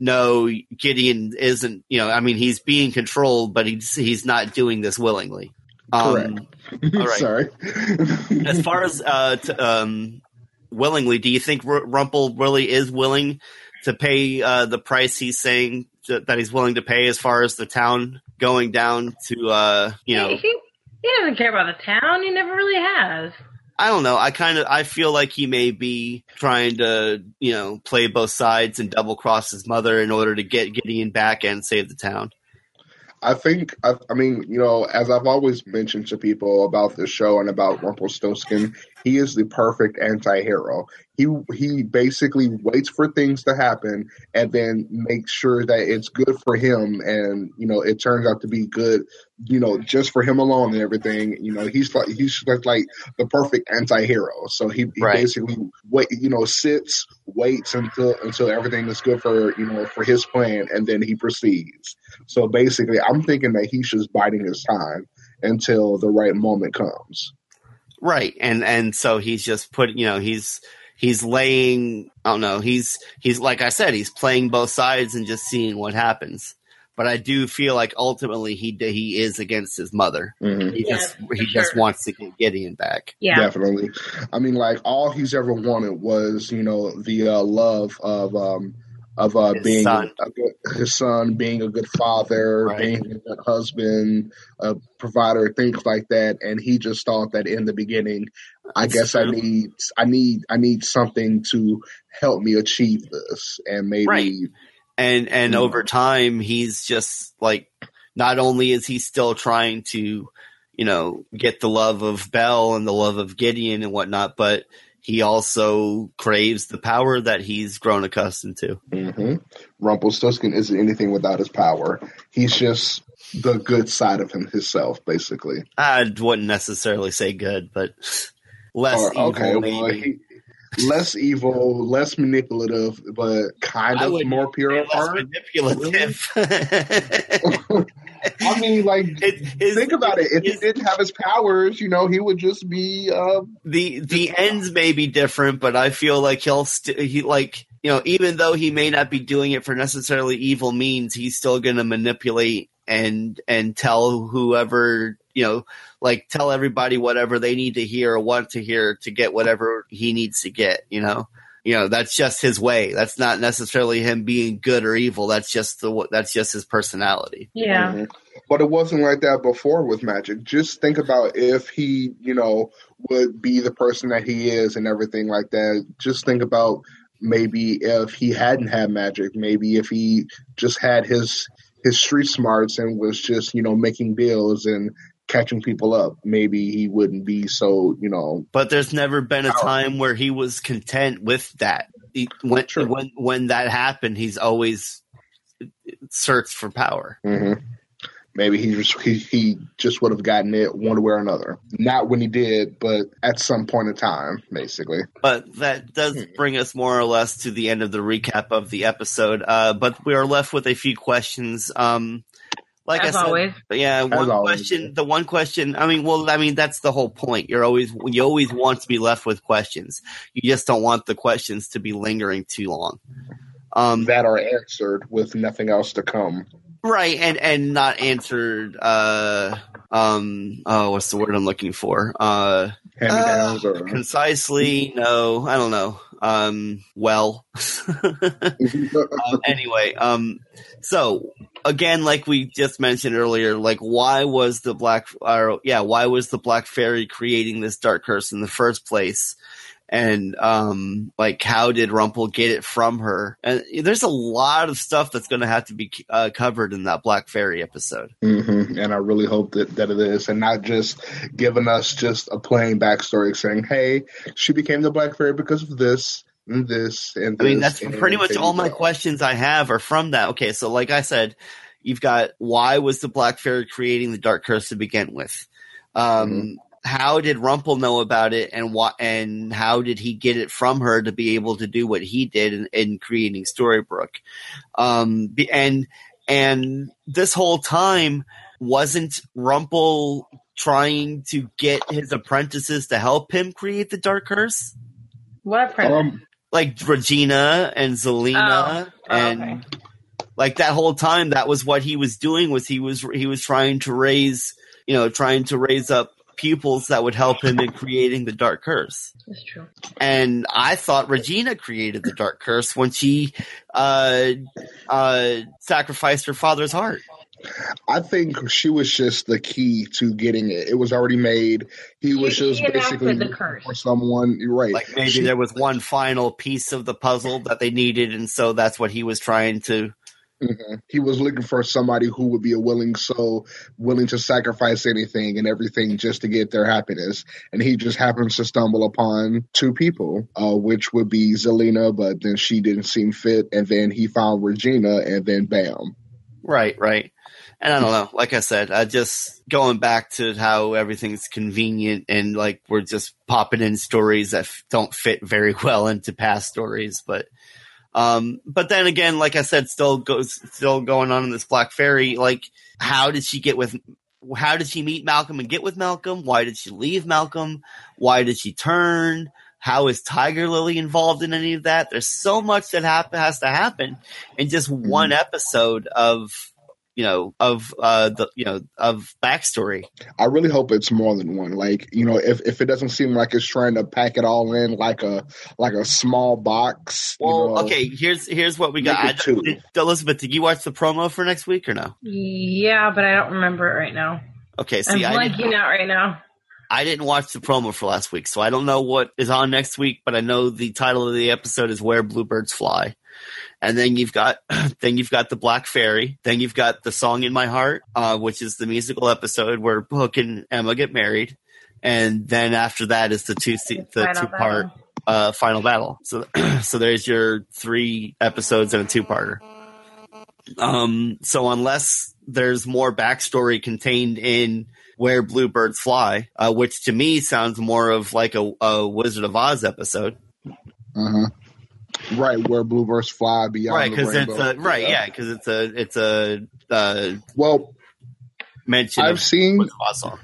no, Gideon isn't, you know, I mean, he's being controlled, but he's, he's not doing this willingly. Um, Correct. All right. Sorry. As far as uh, t- um, willingly, do you think R- Rumpel really is willing to pay uh, the price he's saying to, that he's willing to pay as far as the town going down to, uh, you know. He, he, he doesn't care about the town. He never really has. I don't know. I kind of I feel like he may be trying to, you know, play both sides and double cross his mother in order to get Gideon back and save the town. I think I, I mean, you know, as I've always mentioned to people about this show and about Rumpelstiltskin, he is the perfect anti-hero. He he basically waits for things to happen and then makes sure that it's good for him and, you know, it turns out to be good, you know, just for him alone and everything. You know, he's like he's just like the perfect anti-hero. So he, he right. basically wait, you know, sits, waits until until everything is good for, you know, for his plan and then he proceeds. So basically, I'm thinking that he's just biding his time until the right moment comes. Right, and and so he's just put, you know, he's he's laying. I don't know. He's he's like I said, he's playing both sides and just seeing what happens. But I do feel like ultimately he he is against his mother. Mm-hmm. He yeah, just he sure. just wants to get Gideon back. Yeah, definitely. I mean, like all he's ever wanted was, you know, the uh, love of. Um, Of uh, his being son. A good, his son, being a good father, right. being a good husband, a provider, things like that, and he just thought that in the beginning, That's I guess true. I need, I need, I need something to help me achieve this, and maybe, right. and and you know. Over time, he's just like, not only is he still trying to, you know, get the love of Belle and the love of Gideon and whatnot, but. He also craves the power that he's grown accustomed to. Mm-hmm. Rumpelstiltskin isn't anything without his power. He's just the good side of him himself, basically. I wouldn't necessarily say good, but less or, evil. Okay, maybe. Well, he, less evil, less manipulative, but kind I of more pure of heart. Manipulative. Really? I mean, like, it, is, think about it. If is, he didn't have his powers, you know, he would just be uh, the the ends may be different, but I feel like he'll st- he like you know, even though he may not be doing it for necessarily evil means, he's still going to manipulate and and tell whoever you know, like tell everybody whatever they need to hear or want to hear to get whatever he needs to get. You know, you know, that's just his way. That's not necessarily him being good or evil. That's just the that's just his personality. Yeah. Mm-hmm. But it wasn't like that before with magic. Just think about if he, you know, would be the person that he is and everything like that. Just think about maybe if he hadn't had magic, maybe if he just had his his street smarts and was just, you know, making deals and catching people up, maybe he wouldn't be so, you know. But there's never been a time where he was content with that. He, when, when when that happened, he's always searched for power. Mm-hmm. Maybe he just, he, he just would have gotten it one way or another. Not when he did, but at some point in time, basically. But that does bring us more or less to the end of the recap of the episode. Uh, but we are left with a few questions. Um, like As I said, always. yeah, one always. question. The one question. I mean, well, I mean, that's the whole point. You're always you always want to be left with questions. You just don't want the questions to be lingering too long. Um, that are answered with nothing else to come. Right, and, and not answered, uh, um, oh, what's the word I'm looking for? Uh, uh or... Concisely, no, I don't know. Um, well. um, anyway, um, so, again, like we just mentioned earlier, like, why was the Black, uh, yeah, why was the Black Fairy creating this dark curse in the first place? And, um, like, how did Rumpel get it from her? And there's a lot of stuff that's going to have to be uh, covered in that Black Fairy episode. Mm-hmm. And I really hope that, that it is. And not just giving us just a plain backstory saying, hey, she became the Black Fairy because of this and this and this. I mean, that's pretty much all my questions I have are from that. Okay, so like I said, you've got why was the Black Fairy creating the dark curse to begin with? Um mm-hmm. How did Rumpel know about it, and what, and how did he get it from her to be able to do what he did in, in creating Storybrooke? Um, and and this whole time, wasn't Rumpel trying to get his apprentices to help him create the dark curse? What apprentice? Um, like Regina and Zelena, oh. Oh, and okay. like that whole time, that was what he was doing. Was he was he was trying to raise, you know, trying to raise up pupils that would help him in creating the dark curse. That's true. And I thought Regina created the dark curse when she uh, uh, sacrificed her father's heart. I think she was just the key to getting it. It was already made. He was he, just he basically the curse for someone. You're right. Like maybe she, there was one final piece of the puzzle that they needed, and so that's what he was trying to. Mm-hmm. He was looking for somebody who would be a willing soul, willing to sacrifice anything and everything just to get their happiness. And he just happens to stumble upon two people, uh, which would be Zelena, but then she didn't seem fit. And then he found Regina, and then bam. Right, right. And I don't know. Like I said, I just going back to how everything's convenient and like we're just popping in stories that f- don't fit very well into past stories, but. Um, but then again, like I said, still goes, still going on in this Black Fairy. Like, how did she get with? How did she meet Malcolm and get with Malcolm? Why did she leave Malcolm? Why did she turn? How is Tiger Lily involved in any of that? There's so much that hap- has to happen in just one episode of. You know, of uh, the you know of backstory. I really hope it's more than one. Like, you know, if, if it doesn't seem like it's trying to pack it all in like a like a small box. Well, you know, okay. Here's here's what we got. I, did, Elizabeth, did you watch the promo for next week or no? Yeah, but I don't remember it right now. Okay, see, I'm blanking out right now. I didn't watch the promo for last week, so I don't know what is on next week. But I know the title of the episode is "Where Bluebirds Fly." And then you've got then you've got the Black Fairy. Then you've got the song "In My Heart," uh, which is the musical episode where Hook and Emma get married. And then after that is the two se- the final two battle. part uh, final battle. So so there's your three episodes and a two parter. Um. So unless there's more backstory contained in "Where Bluebirds Fly," uh, which to me sounds more of like a, a Wizard of Oz episode. Uh huh. Right, where bluebirds fly beyond right, the rainbow. It's a, right, yeah, because yeah, it's a it's a uh, well mention. I've seen awesome.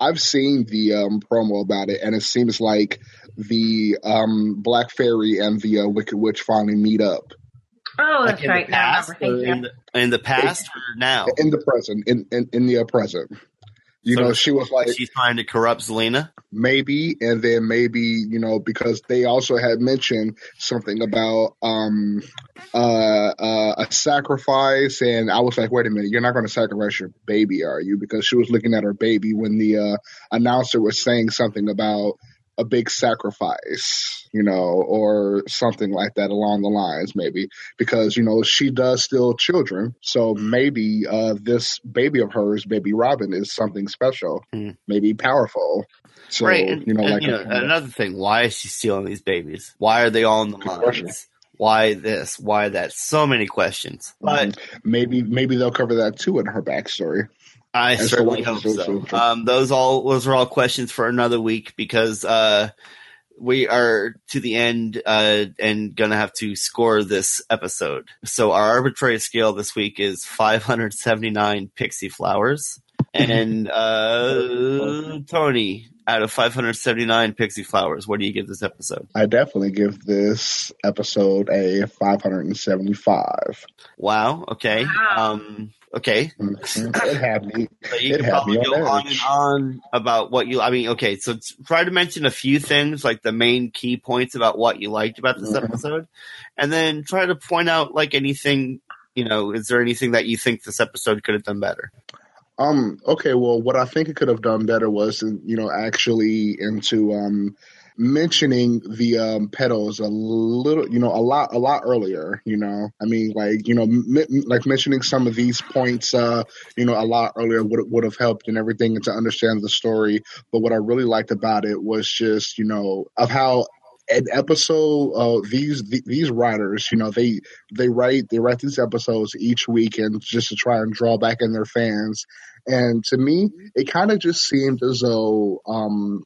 I've seen the um, promo about it, and it seems like the um, Black Fairy and the uh, Wicked Witch finally meet up. Oh, that's like right. The past, I remember, in, the, in the past it, or now? In the present, in in, in the uh, present. You so know, she was like she's trying to corrupt Zelena, maybe, and then maybe you know because they also had mentioned something about um uh, uh a sacrifice, and I was like, wait a minute, you're not going to sacrifice your baby, are you? Because she was looking at her baby when the uh, announcer was saying something about a big sacrifice, you know, or something like that along the lines, maybe because, you know, she does steal children. So maybe uh, this baby of hers, baby Robin, is something special, mm. maybe powerful. So, right. And, you know, and, like you know, a, another thing, why is she stealing these babies? Why are they all in the mines? Why this? Why that? So many questions. But maybe maybe they'll cover that too in her backstory. I and certainly so hope so. so. Um, those all those are all questions for another week, because uh, we are to the end uh, and going to have to score this episode. So our arbitrary scale this week is five hundred seventy-nine pixie flowers, and uh, Tony. Out of five hundred seventy-nine pixie flowers, what do you give this episode? I definitely give this episode a five hundred seventy-five. Wow. Okay. Wow. Um, okay. Mm-hmm. It had me. So you it can probably go on, on and on about what you – I mean, okay, so try to mention a few things, like the main key points about what you liked about this mm-hmm. episode, and then try to point out, like, anything, you know, is there anything that you think this episode could have done better? Um, okay, well, what I think it could have done better was, you know, actually into um, mentioning the um, petals a little, you know, a lot, a lot earlier, you know, I mean, like, you know, m- like mentioning some of these points, uh, you know, a lot earlier would would have helped and everything and to understand the story. But what I really liked about it was just, you know, of how an episode, uh, these th- these writers, you know, they they write they write these episodes each week, and just to try and draw back in their fans. And to me, it kind of just seemed as though um,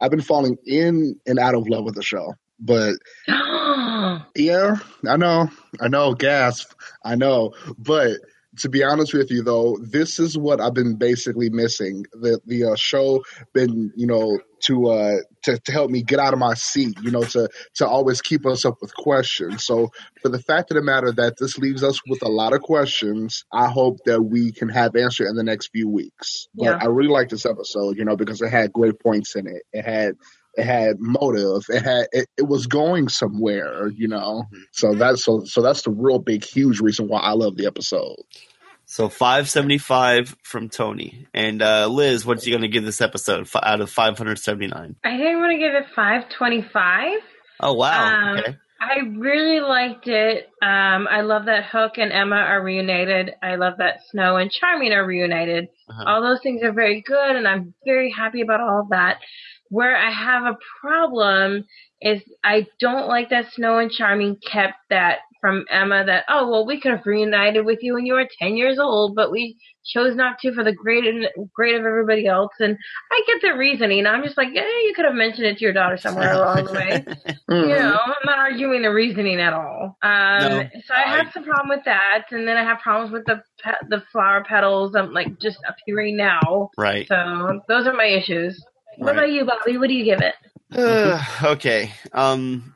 I've been falling in and out of love with the show. But yeah, I know, I know, gasp, I know. But to be honest with you, though, this is what I've been basically missing. The the uh, show been, you know, to uh to, to help me get out of my seat, you know, to to always keep us up with questions. So for the fact of the matter that this leaves us with a lot of questions, I hope that we can have answer in the next few weeks. But yeah. I really like this episode, you know, because it had great points in it. It had it had motive. It had it, it was going somewhere, you know. Mm-hmm. So that's so so that's the real big huge reason why I love the episode. So five seventy-five from Tony. And uh, Liz, what's you going to give this episode out of five hundred seventy-nine? I think I'm going to give it five twenty-five. Oh, wow. Um, okay. I really liked it. Um, I love that Hook and Emma are reunited. I love that Snow and Charming are reunited. Uh-huh. All those things are very good, and I'm very happy about all of that. Where I have a problem is I don't like that Snow and Charming kept that from Emma that, oh, well, we could have reunited with you when you were ten years old, but we chose not to for the great and great of everybody else. And I get the reasoning. I'm just like, yeah, you could have mentioned it to your daughter somewhere along the way. Mm-hmm. You know, I'm not arguing the reasoning at all. Um, no, so I, I have some problem with that. And then I have problems with the pe- the flower petals, um, like just appearing now. Right. So those are my issues. What right. about you, Bobby? What do you give it? Uh, okay. Um,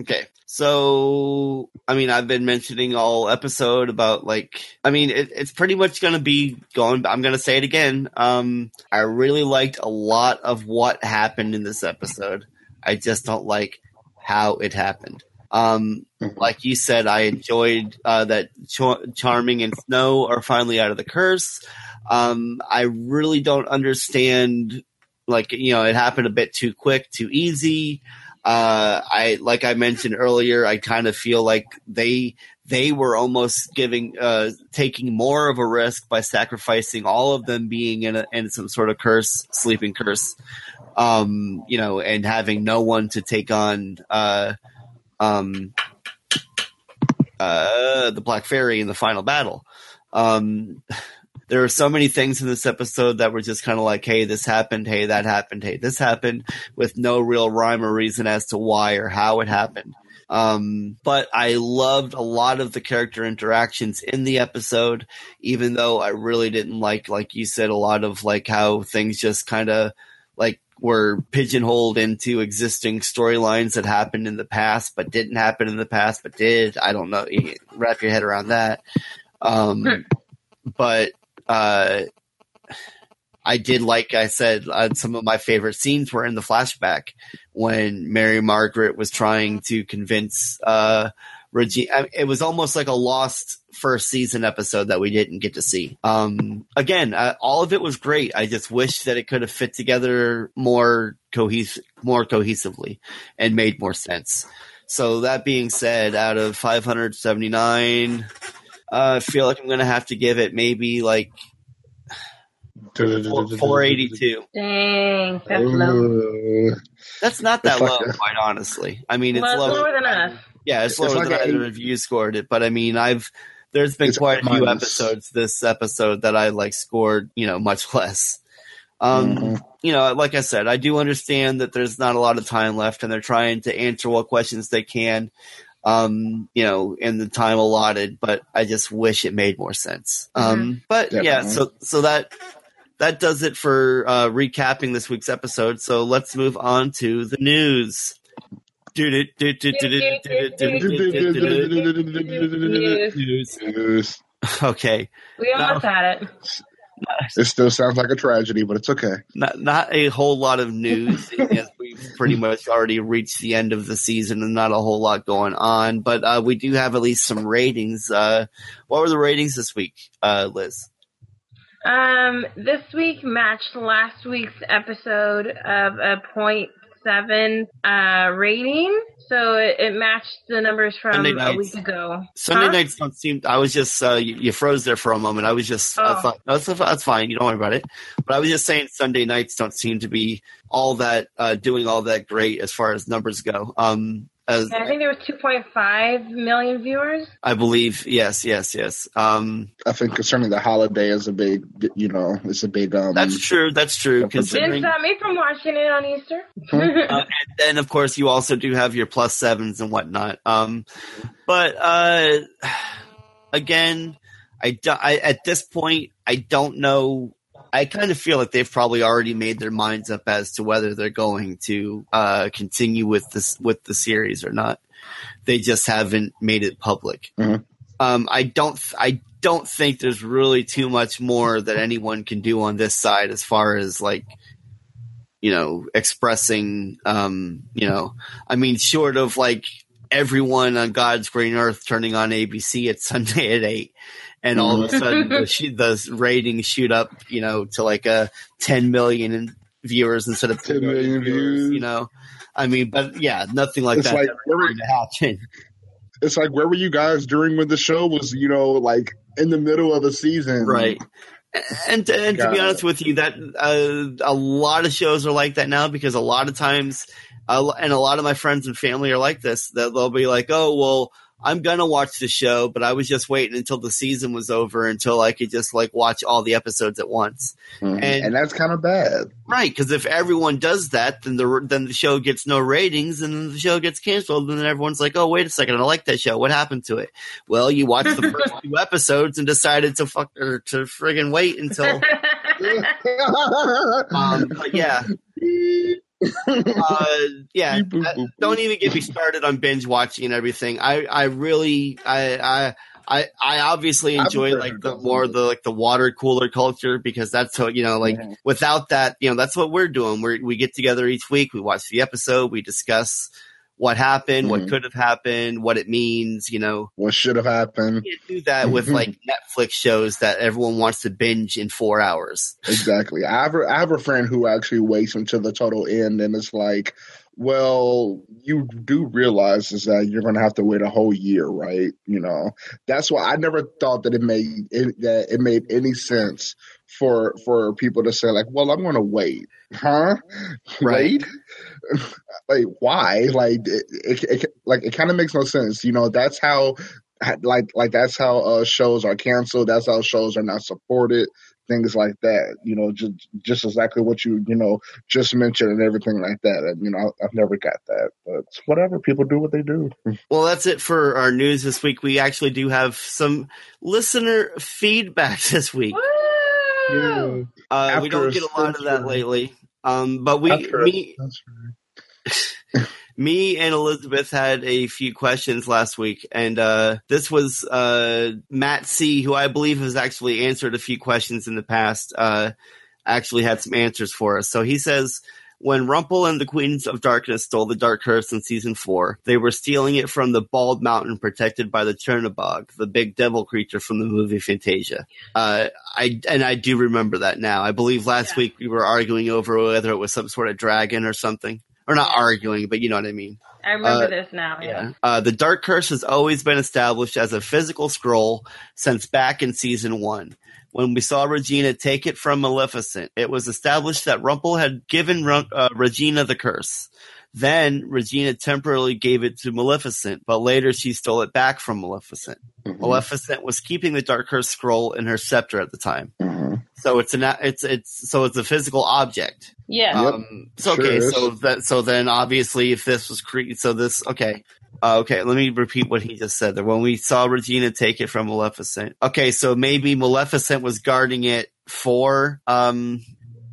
okay. So, I mean, I've been mentioning all episode about, like, I mean, it, it's pretty much going to be going, I'm going to say it again. Um, I really liked a lot of what happened in this episode. I just don't like how it happened. Um, like you said, I enjoyed uh, that Ch- Charming and Snow are finally out of the curse. Um, I really don't understand. Like, you know, it happened a bit too quick, too easy. Uh, I like I mentioned earlier, I kind of feel like they they were almost giving uh, taking more of a risk by sacrificing all of them being in a, in some sort of curse, sleeping curse, um, you know, and having no one to take on uh, um, uh, the Black Fairy in the final battle. Um, There are so many things in this episode that were just kind of like, hey, this happened, hey, that happened, hey, this happened, with no real rhyme or reason as to why or how it happened. Um, but I loved a lot of the character interactions in the episode, even though I really didn't like, like you said, a lot of like how things just kind of like were pigeonholed into existing storylines that happened in the past, but didn't happen in the past, but did. I don't know. You wrap your head around that. Um, but Uh, I did, like I said, uh, some of my favorite scenes were in the flashback when Mary Margaret was trying to convince uh, Regina. It was almost like a lost first season episode that we didn't get to see. Um, again, uh, all of it was great. I just wish that it could have fit together more cohes- more cohesively and made more sense. So that being said, out of five hundred seventy-nine... Uh, I feel like I'm going to have to give it maybe like four eighty-two. Dang, that's low. That's not that low, quite honestly. I mean, it's well, lower than us. Yeah, it's lower it's like than I a, review scored it, but I mean, I've there's been quite a few episodes this episode that I like scored, you know, much less. Um, mm-hmm. You know, like I said, I do understand that there's not a lot of time left, and they're trying to answer what questions they can, um, you know, in the time allotted. But I just wish it made more sense. Um, mm-hmm. But Definitely. yeah, so so that. That does it for uh, recapping this week's episode. So let's move on to the news. News. Okay. We almost had it. It still sounds like a tragedy, but it's okay. Not, not a whole lot of news. We've pretty much already reached the end of the season and not a whole lot going on. But uh, we do have at least some ratings. Uh, what were the ratings this week, uh, Liz? Um, this week matched last week's episode of a point seven uh, rating, so it, it matched the numbers from a week ago. Sunday huh? nights don't seem. I was just uh, you, you froze there for a moment. I was just. Oh. I thought, no, that's, that's fine. You don't worry about it. But I was just saying Sunday nights don't seem to be all that uh, doing all that great as far as numbers go. Um. As, yeah, I think there was two point five million viewers. I believe, yes, yes, yes. Um, I think concerning the holiday is a big, you know, it's a big. Um, that's true. That's true. Considering stop me from watching it on Easter. Mm-hmm. uh, and then, of course, you also do have your plus sevens and whatnot. Um, but uh, again, I, do, I at this point, I don't know. I kind of feel like they've probably already made their minds up as to whether they're going to uh, continue with this with the series or not. They just haven't made it public. Mm-hmm. Um, I don't. Th- I don't think there's really too much more that anyone can do on this side as far as like, you know, expressing. Um, you know, I mean, short of like everyone on God's green earth turning on A B C at Sunday at eight. And all of a sudden, the, the ratings shoot up, you know, to like a ten million viewers instead of ten million viewers. You know, I mean, but yeah, nothing like it's that. Like, where, it's like, where were you guys during when the show was, you know, like in the middle of a season, right? And and God. to be honest with you, that uh, a lot of shows are like that now because a lot of times, uh, and a lot of my friends and family are like this. That they'll be like, oh well. I'm going to watch the show, but I was just waiting until the season was over until I could just like watch all the episodes at once. Mm-hmm. And, and that's kind of bad. Right. Because if everyone does that, then the then the show gets no ratings and then the show gets canceled. And then everyone's like, oh, wait a second. I like that show. What happened to it? Well, you watched the first two episodes and decided to fuck or to friggin' wait until. um, but yeah. uh, yeah, don't even get me started on binge watching and everything. I, I really, I, I, I obviously enjoy like the more the like the water cooler culture because that's how you know like yeah. without that you know that's what we're doing. We we get together each week, we watch the episode, we discuss what happened, mm-hmm. what could have happened, what it means, you know, what should have happened. You can't do that with like Netflix shows that everyone wants to binge in four hours. Exactly. I have a, I have a friend who actually waits until the total end, and it's like, well, you do realize is that you're going to have to wait a whole year, right? You know, that's why I never thought that it made it, that it made any sense for for people to say like, well, I'm going to wait, huh? Right. Like why? Like it, it, it like it kind of makes no sense, you know. That's how, like, like that's how uh, shows are canceled. That's how shows are not supported. Things like that, you know. Just, just exactly what you, you know, just mentioned and everything like that. And you know, I've never got that, but whatever. People do what they do. Well, that's it for our news this week. We actually do have some listener feedback this week. Yeah. Uh, we don't get a lot of that lately. Um, but we, me, me and Elizabeth had a few questions last week, and uh, this was uh, Matt C, who I believe has actually answered a few questions in the past, uh, actually had some answers for us. So he says, when Rumpel and the Queens of Darkness stole the Dark Curse in Season four, they were stealing it from the Bald Mountain protected by the Chernobog, the big devil creature from the movie Fantasia. Uh, I And I do remember that now. I believe last yeah. week we were arguing over whether it was some sort of dragon or something. Or not arguing, but you know what I mean. I remember uh, this now. Yeah. Uh, the Dark Curse has always been established as a physical scroll since back in Season one. When we saw Regina take it from Maleficent, it was established that Rumpel had given Run- uh, Regina the curse. Then Regina temporarily gave it to Maleficent, but later she stole it back from Maleficent. Mm-hmm. Maleficent was keeping the Dark Curse scroll in her scepter at the time. Mm-hmm. So it's an it's it's so it's a physical object. Yeah. Um, yep. So sure okay. Is. So that so then obviously if this was cre- so this okay. Uh, okay, let me repeat what he just said there. When we saw Regina take it from Maleficent. Okay, so maybe Maleficent was guarding it for um,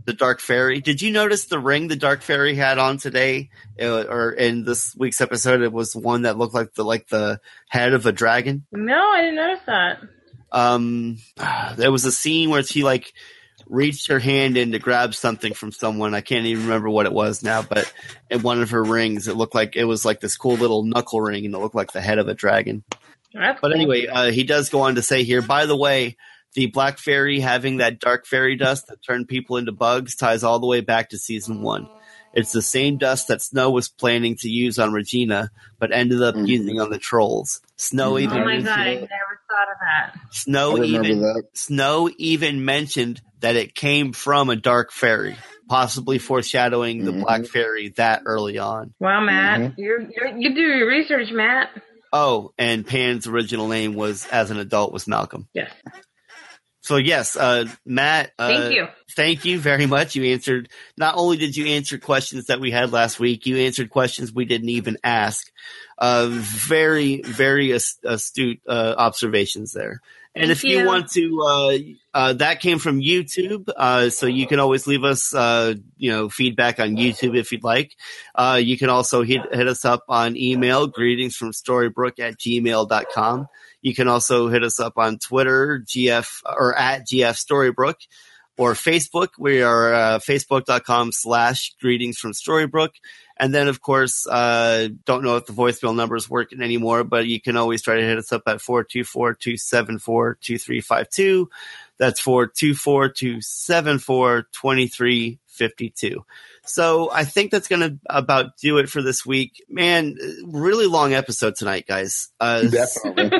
the Dark Fairy. Did you notice the ring the Dark Fairy had on today? It, or in this week's episode, it was one that looked like the like the head of a dragon? No, I didn't notice that. Um, there was a scene where she like reached her hand in to grab something from someone. I can't even remember what it was now, but in one of her rings, it looked like it was like this cool little knuckle ring, and it looked like the head of a dragon. That's but anyway, uh, he does go on to say here, by the way, the Black Fairy having that dark fairy dust that turned people into bugs ties all the way back to season one. It's the same dust that Snow was planning to use on Regina, but ended up mm-hmm. using on the trolls. Snow even oh my God, I never thought of that. Snow even that. Snow even mentioned that it came from a dark fairy, possibly foreshadowing the mm-hmm. Black Fairy that early on. Well, Matt, mm-hmm. you're, you're, you do your research, Matt. Oh, and Pan's original name was, as an adult, was Malcolm. Yes. So, yes, uh, Matt. Uh, thank you. Thank you very much. You answered – not only did you answer questions that we had last week, you answered questions we didn't even ask. Uh, very, very astute uh, observations there. And thank if you, you want to uh, – uh, that came from YouTube, uh, so you can always leave us uh, you know, feedback on YouTube if you'd like. Uh, you can also hit, hit us up on email, greetings from storybrooke at gmail dot com. You can also hit us up on Twitter, G F or at G F Storybrooke, or Facebook. We are uh, facebook.com slash greetings from Storybrooke. And then, of course, uh, don't know if the voicemail number is working anymore, but you can always try to hit us up at four two four, two seven four, two three five two. That's four two four, two seven four, two three five two. So I think that's going to about do it for this week. Man, really long episode tonight, guys. Uh, Definitely.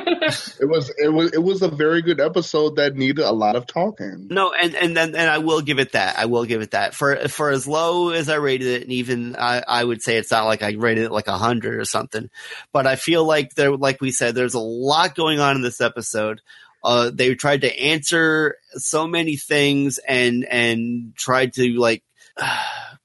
it was it was it was a very good episode that needed a lot of talking. No, and and then and I will give it that. I will give it that. For for as low as I rated it, and even I, I would say it's not like I rated it like a hundred or something, but I feel like there, like we said, there's a lot going on in this episode. Uh, they tried to answer so many things and and tried to like.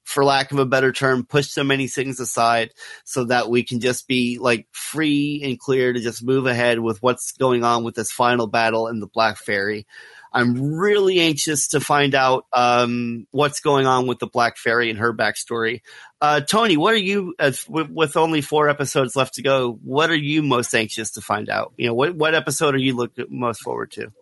For lack of a better term, push so many things aside so that we can just be like free and clear to just move ahead with what's going on with this final battle in the Black Fairy. I'm really anxious to find out um, what's going on with the Black Fairy and her backstory. Uh, Tony, what are you uh, with, with only four episodes left to go? What are you most anxious to find out? You know, what what episode are you look most forward to?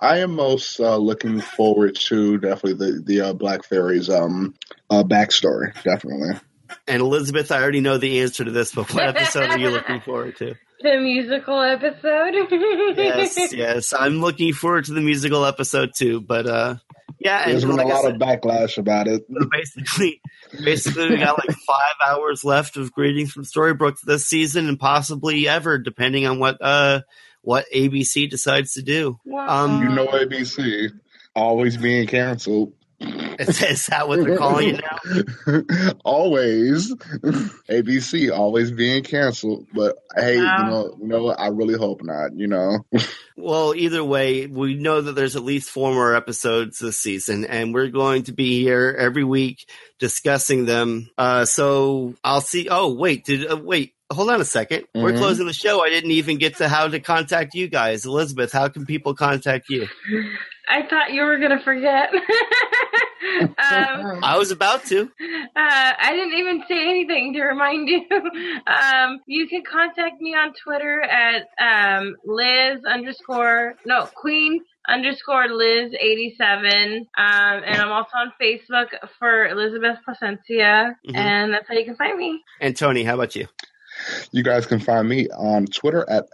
I am most uh, looking forward to definitely the, the uh, Black Fairy's um, uh, backstory, definitely. And Elizabeth, I already know the answer to this, but what episode are you looking forward to? The musical episode? yes, yes. I'm looking forward to the musical episode too, but uh, yeah. There's and, been like a lot said, of backlash about it. Basically, basically we got like five hours left of Greetings from Storybrooke this season and possibly ever, depending on what uh, – what A B C decides to do. Wow. Um, you know A B C, always being canceled. Is, is that what they're calling it now? Always. A B C, always being canceled. But, hey, wow. you know, you know, I really hope not, you know. Well, either way, we know that there's at least four more episodes this season, and we're going to be here every week discussing them. Uh, so I'll see. Oh, wait, did uh, wait. Hold on a second. Mm-hmm. We're closing the show. I didn't even get to how to contact you guys. Elizabeth, how can people contact you? I thought you were going to forget. um, I was about to. Uh, I didn't even say anything to remind you. Um, you can contact me on Twitter at um, Liz underscore, no, Queen underscore Liz eighty-seven. Um, and I'm also on Facebook for Elizabeth Placencia. Mm-hmm. And that's how you can find me. And Tony, how about you? You guys can find me on Twitter at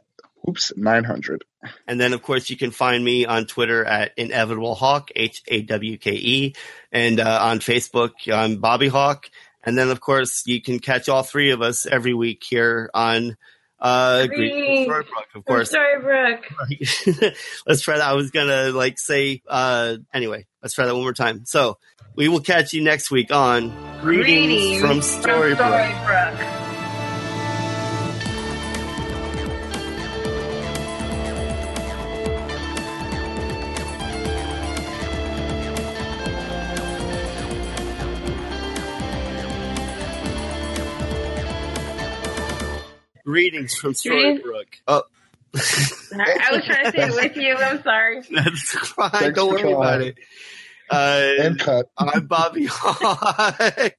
hoops nine hundred. And then, of course, you can find me on Twitter at Inevitable Hawk, H A W K E. And uh, on Facebook, I'm Bobby Hawk. And then, of course, you can catch all three of us every week here on Uh, greetings from Storybrooke, of course. Storybrooke. Let's try that. I was going to like say, uh, anyway, let's try that one more time. So we will catch you next week on Greetings, greetings from Storybrooke. From Storybrooke. Greetings from Storybrooke. Oh. I was trying to say it with you. I'm sorry. That's fine. Thanks. Don't worry about it. Uh, and cut. I'm Bobby Hawk.